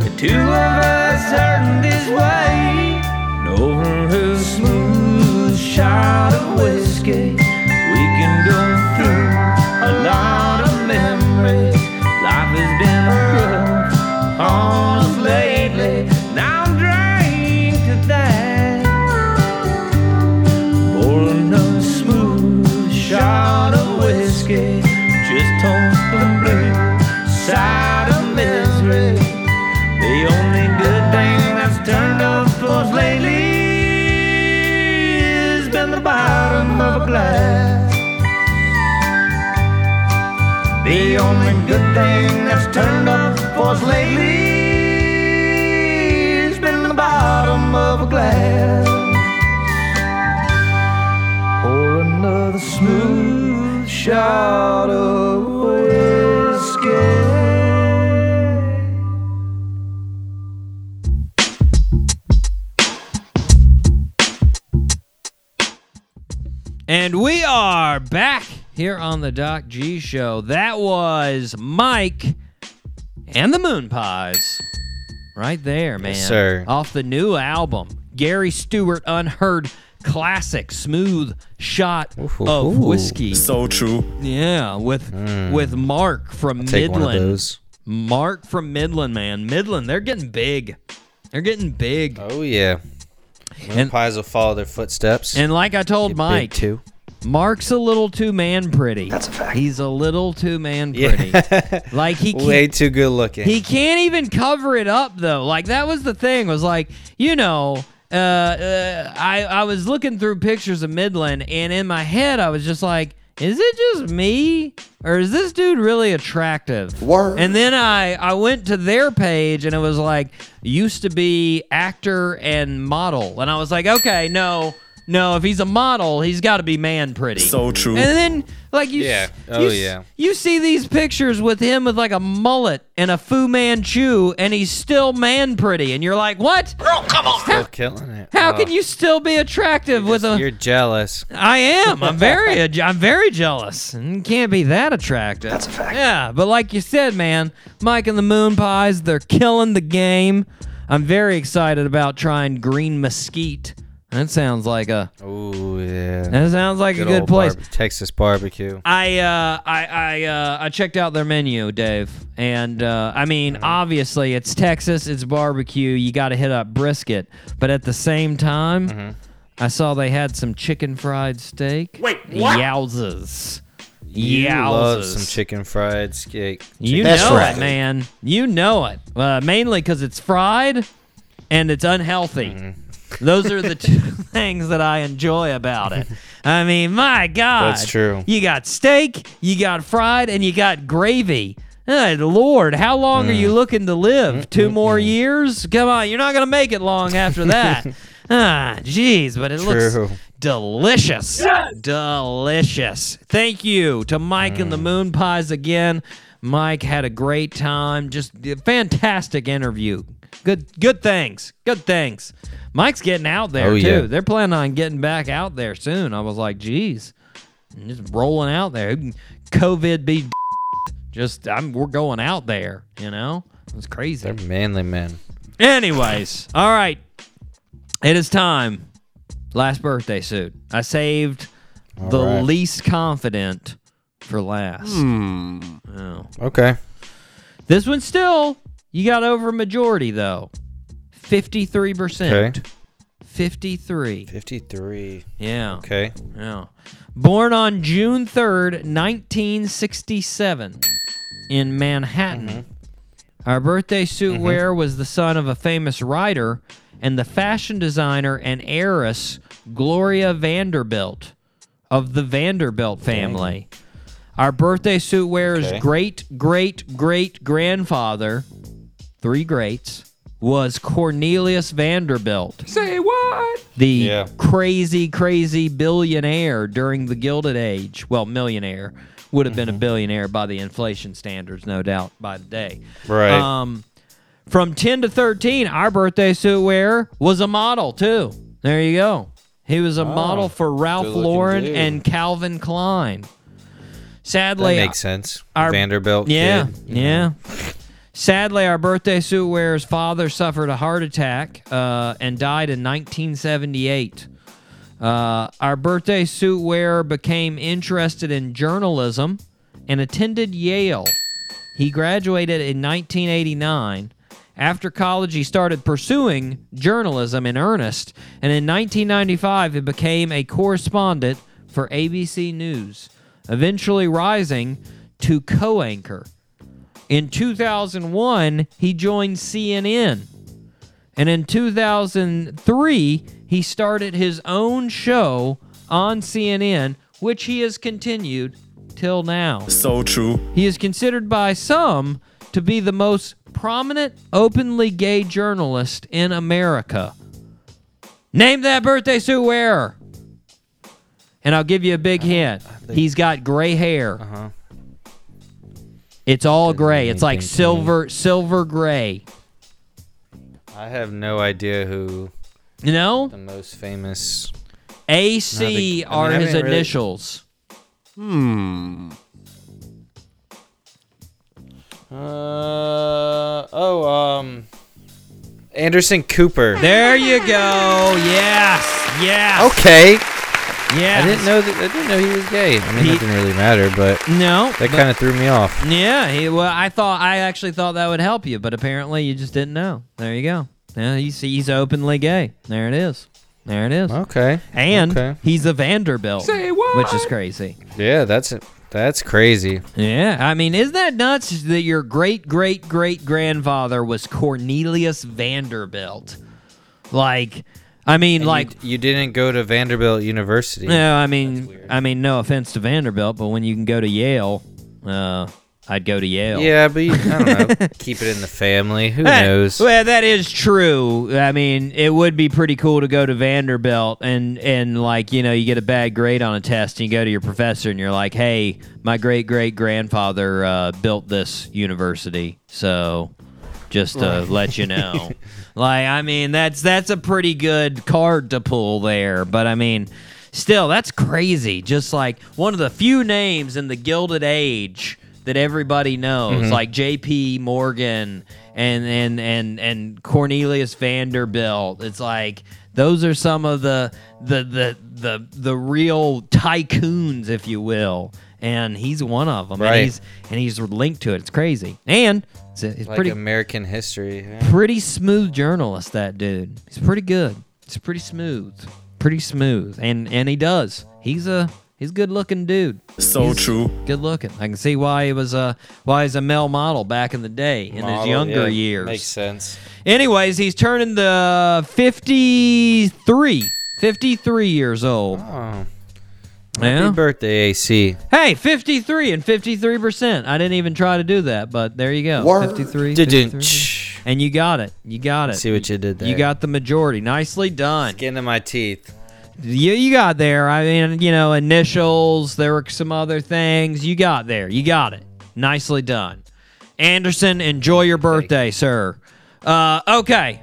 the two of us hurting this way. And over a smooth shot of whiskey, we can go through a lot of memories. Life has been rough on us lately. Now I'm drained to that. Pouring a smooth shot of whiskey just on the blue side of misery. The only good thing that's turned up for us lately has been the bottom of a glass. The only good thing that's turned up for us lately has been the bottom of a glass. Pour another smooth shot of whiskey. And we are back here on the Doc G Show. That was Mike and the Moonpies. Right there, man. Yes, sir. Off the new album, Gary Stewart Unheard Classic, Smooth Shot of Whiskey. So true. Yeah, with Mark from Midland. Take one of those. Mark from Midland, man. Midland, they're getting big. They're getting big. Oh, yeah. Moonpies will follow their footsteps. And like I told Mike, Mark's a little too man pretty. That's a fact. He's a little too man pretty. Yeah. Like he way too good looking. He can't even cover it up though. Like that was the thing. Was like, you know, I was looking through pictures of Midland, and in my head I was just like, is it just me, or is this dude really attractive? Word. And then I went to their page, and it was like, used to be actor and model. And I was like, okay, no, if he's a model, he's got to be man pretty. So true. And then, like, you see these pictures with him with, like, a mullet and a Fu Manchu, and he's still man pretty. And you're like, what? Girl, come on. Still killing it. How can you still be attractive with a... You're jealous. I am. I'm very jealous. And can't be that attractive. That's a fact. Yeah, but like you said, man, Mike and the Moonpies, they're killing the game. I'm very excited about trying Green Mesquite. That sounds like a... Oh, yeah. That sounds like a good place. Texas barbecue. I checked out their menu, Dave. And, I mean, obviously, it's Texas, it's barbecue. You got to hit up brisket. But at the same time, I saw they had some chicken fried steak. Wait, what? Yowzas. You love some chicken fried steak. You know it, man. You know it. Mainly because it's fried and it's unhealthy. Mm-hmm. Those are the two things that I enjoy about it. I mean, my God. That's true. You got steak, you got fried, and you got gravy. Oh, Lord, how long are you looking to live? 2 more years? Come on, you're not going to make it long after that. Jeez, but it looks delicious. Yes! Delicious. Thank you to Mike and the Moonpies again. Mike had a great time. Just a fantastic interview. Good things. Mike's getting out there, too. Yeah. They're planning on getting back out there soon. I was like, geez, I'm just rolling out there. COVID be just, we're going out there, you know? It's crazy. They're manly men. Anyways, all right. It is time. Last birthday suit. I saved least confident for last. Oh. Okay. This one's still... You got over a majority, though. 53%. Okay. 53. Yeah. Okay. Yeah. Born on June 3rd, 1967 in Manhattan. Our birthday suit wearer was the son of a famous writer and the fashion designer and heiress Gloria Vanderbilt of the Vanderbilt family. Our birthday suit wearer's great-great-great-grandfather... 3 greats, was Cornelius Vanderbilt. Say what? The crazy, crazy billionaire during the Gilded Age. Well, millionaire. Would have been a billionaire by the inflation standards, no doubt, by the day. Right. From 10 to 13, our birthday suit wearer was a model, too. There you go. He was a model for Ralph Lauren and Calvin Klein. Sadly, that makes sense. Vanderbilt kid. Sadly, our birthday suit wearer's father suffered a heart attack and died in 1978. Our birthday suit wearer became interested in journalism and attended Yale. He graduated in 1989. After college, he started pursuing journalism in earnest, and in 1995, he became a correspondent for ABC News, eventually rising to co-anchor. In 2001, he joined CNN, and in 2003, he started his own show on CNN, which he has continued till now. So true. He is considered by some to be the most prominent openly gay journalist in America. Name that birthday suit wearer. And I'll give you a big hint. He's got gray hair. Uh-huh. It's all gray. It's like silver gray. I have no idea who the most famous... AC are his initials. Anderson Cooper. There you go. Yes. Okay. Yeah. I didn't know he was gay. I mean, it didn't really matter, but that kind of threw me off. Yeah. I actually thought that would help you, but apparently you just didn't know. There you go. Now you see, he's openly gay. There it is. Okay. And he's a Vanderbilt. Say what? Which is crazy. Yeah, that's it. That's crazy. Yeah, I mean, isn't that nuts that your great-great-great-grandfather was Cornelius Vanderbilt? Like, I mean, and like... You didn't go to Vanderbilt University. No, I mean, no offense to Vanderbilt, but when you can go to Yale, I'd go to Yale. Yeah, but I don't know. Keep it in the family. Who knows? Well, that is true. I mean, it would be pretty cool to go to Vanderbilt and like, you know, you get a bad grade on a test and you go to your professor and you're like, hey, my great-great-grandfather built this university, so just to let you know. Like, I mean, that's a pretty good card to pull there, but I mean, still, that's crazy. Just like one of the few names in the Gilded Age that everybody knows, like J.P. Morgan and Cornelius Vanderbilt. It's like those are some of the real tycoons, if you will, and he's one of them. Right. And he's linked to it. It's crazy, and it's like pretty American history. Yeah. Pretty smooth journalist, that dude. He's pretty good. He's pretty smooth, and he does. He's a good-looking dude. So true. Good-looking. I can see why he was a male model back in the day, his younger years. Makes sense. Anyways, he's turning the 53 years old. Oh. Happy birthday, AC. Hey, 53 and 53%. I didn't even try to do that, but there you go. Word. 53. And you got it. Let's see what you did there. You got the majority. Nicely done. Skin to my teeth. You got there. I mean, you know, initials. There were some other things. You got there. You got it. Nicely done. Anderson, enjoy your birthday, sir. Okay.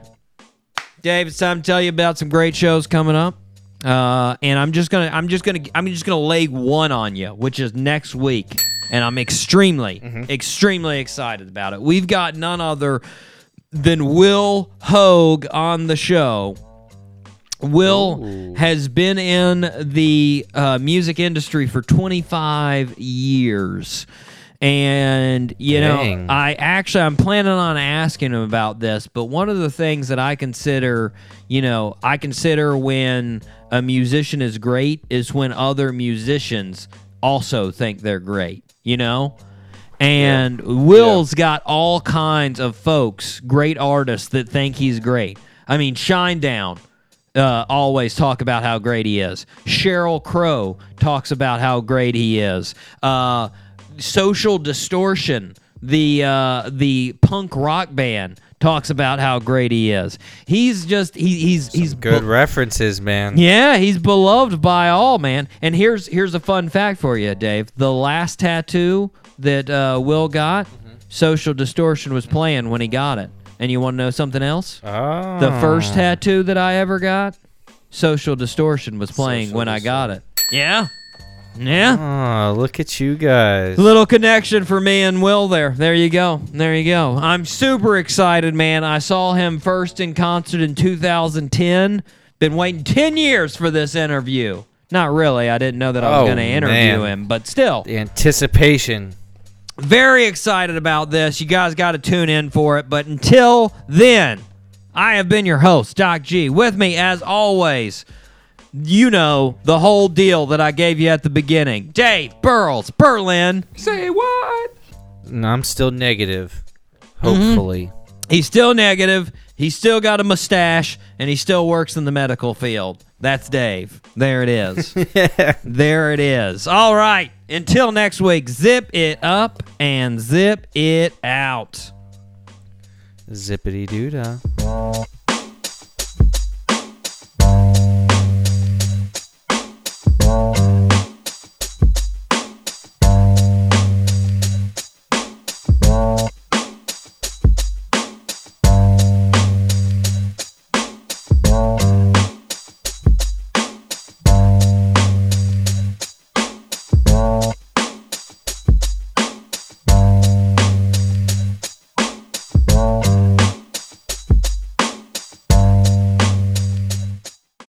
Dave, it's time to tell you about some great shows coming up. And I'm just gonna lay one on you, which is next week. And I'm extremely excited about it. We've got none other than Will Hogue on the show. Will has been in the music industry for 25 years. And, you know, I'm planning on asking him about this, but one of the things that I consider, you know, when a musician is great is when other musicians also think they're great, you know? And Will's got all kinds of folks, great artists, that think he's great. I mean, Shinedown. Always talk about how great he is. Sheryl Crow talks about how great he is. Social Distortion, the punk rock band, talks about how great he is. He's just he's good references, man. Yeah, he's beloved by all, man. And here's a fun fact for you, Dave. The last tattoo that Will got, Social Distortion was playing when he got it. And you want to know something else? Oh. The first tattoo that I ever got, Social Distortion was playing when I got it. Yeah. Yeah. Oh, look at you guys. Little connection for me and Will there. There you go. There you go. I'm super excited, man. I saw him first in concert in 2010. Been waiting 10 years for this interview. Not really. I didn't know that I was going to interview him, but still. The anticipation. Very excited about this. You guys got to tune in for it. But until then, I have been your host, Doc G. With me, as always, you know, the whole deal that I gave you at the beginning. Dave Burles Berlin. Say what? No, I'm still negative. Hopefully. He's still negative. He's still got a mustache, and he still works in the medical field. That's Dave. There it is. There it is. All right. Until next week, zip it up and zip it out. Zippity doo dah.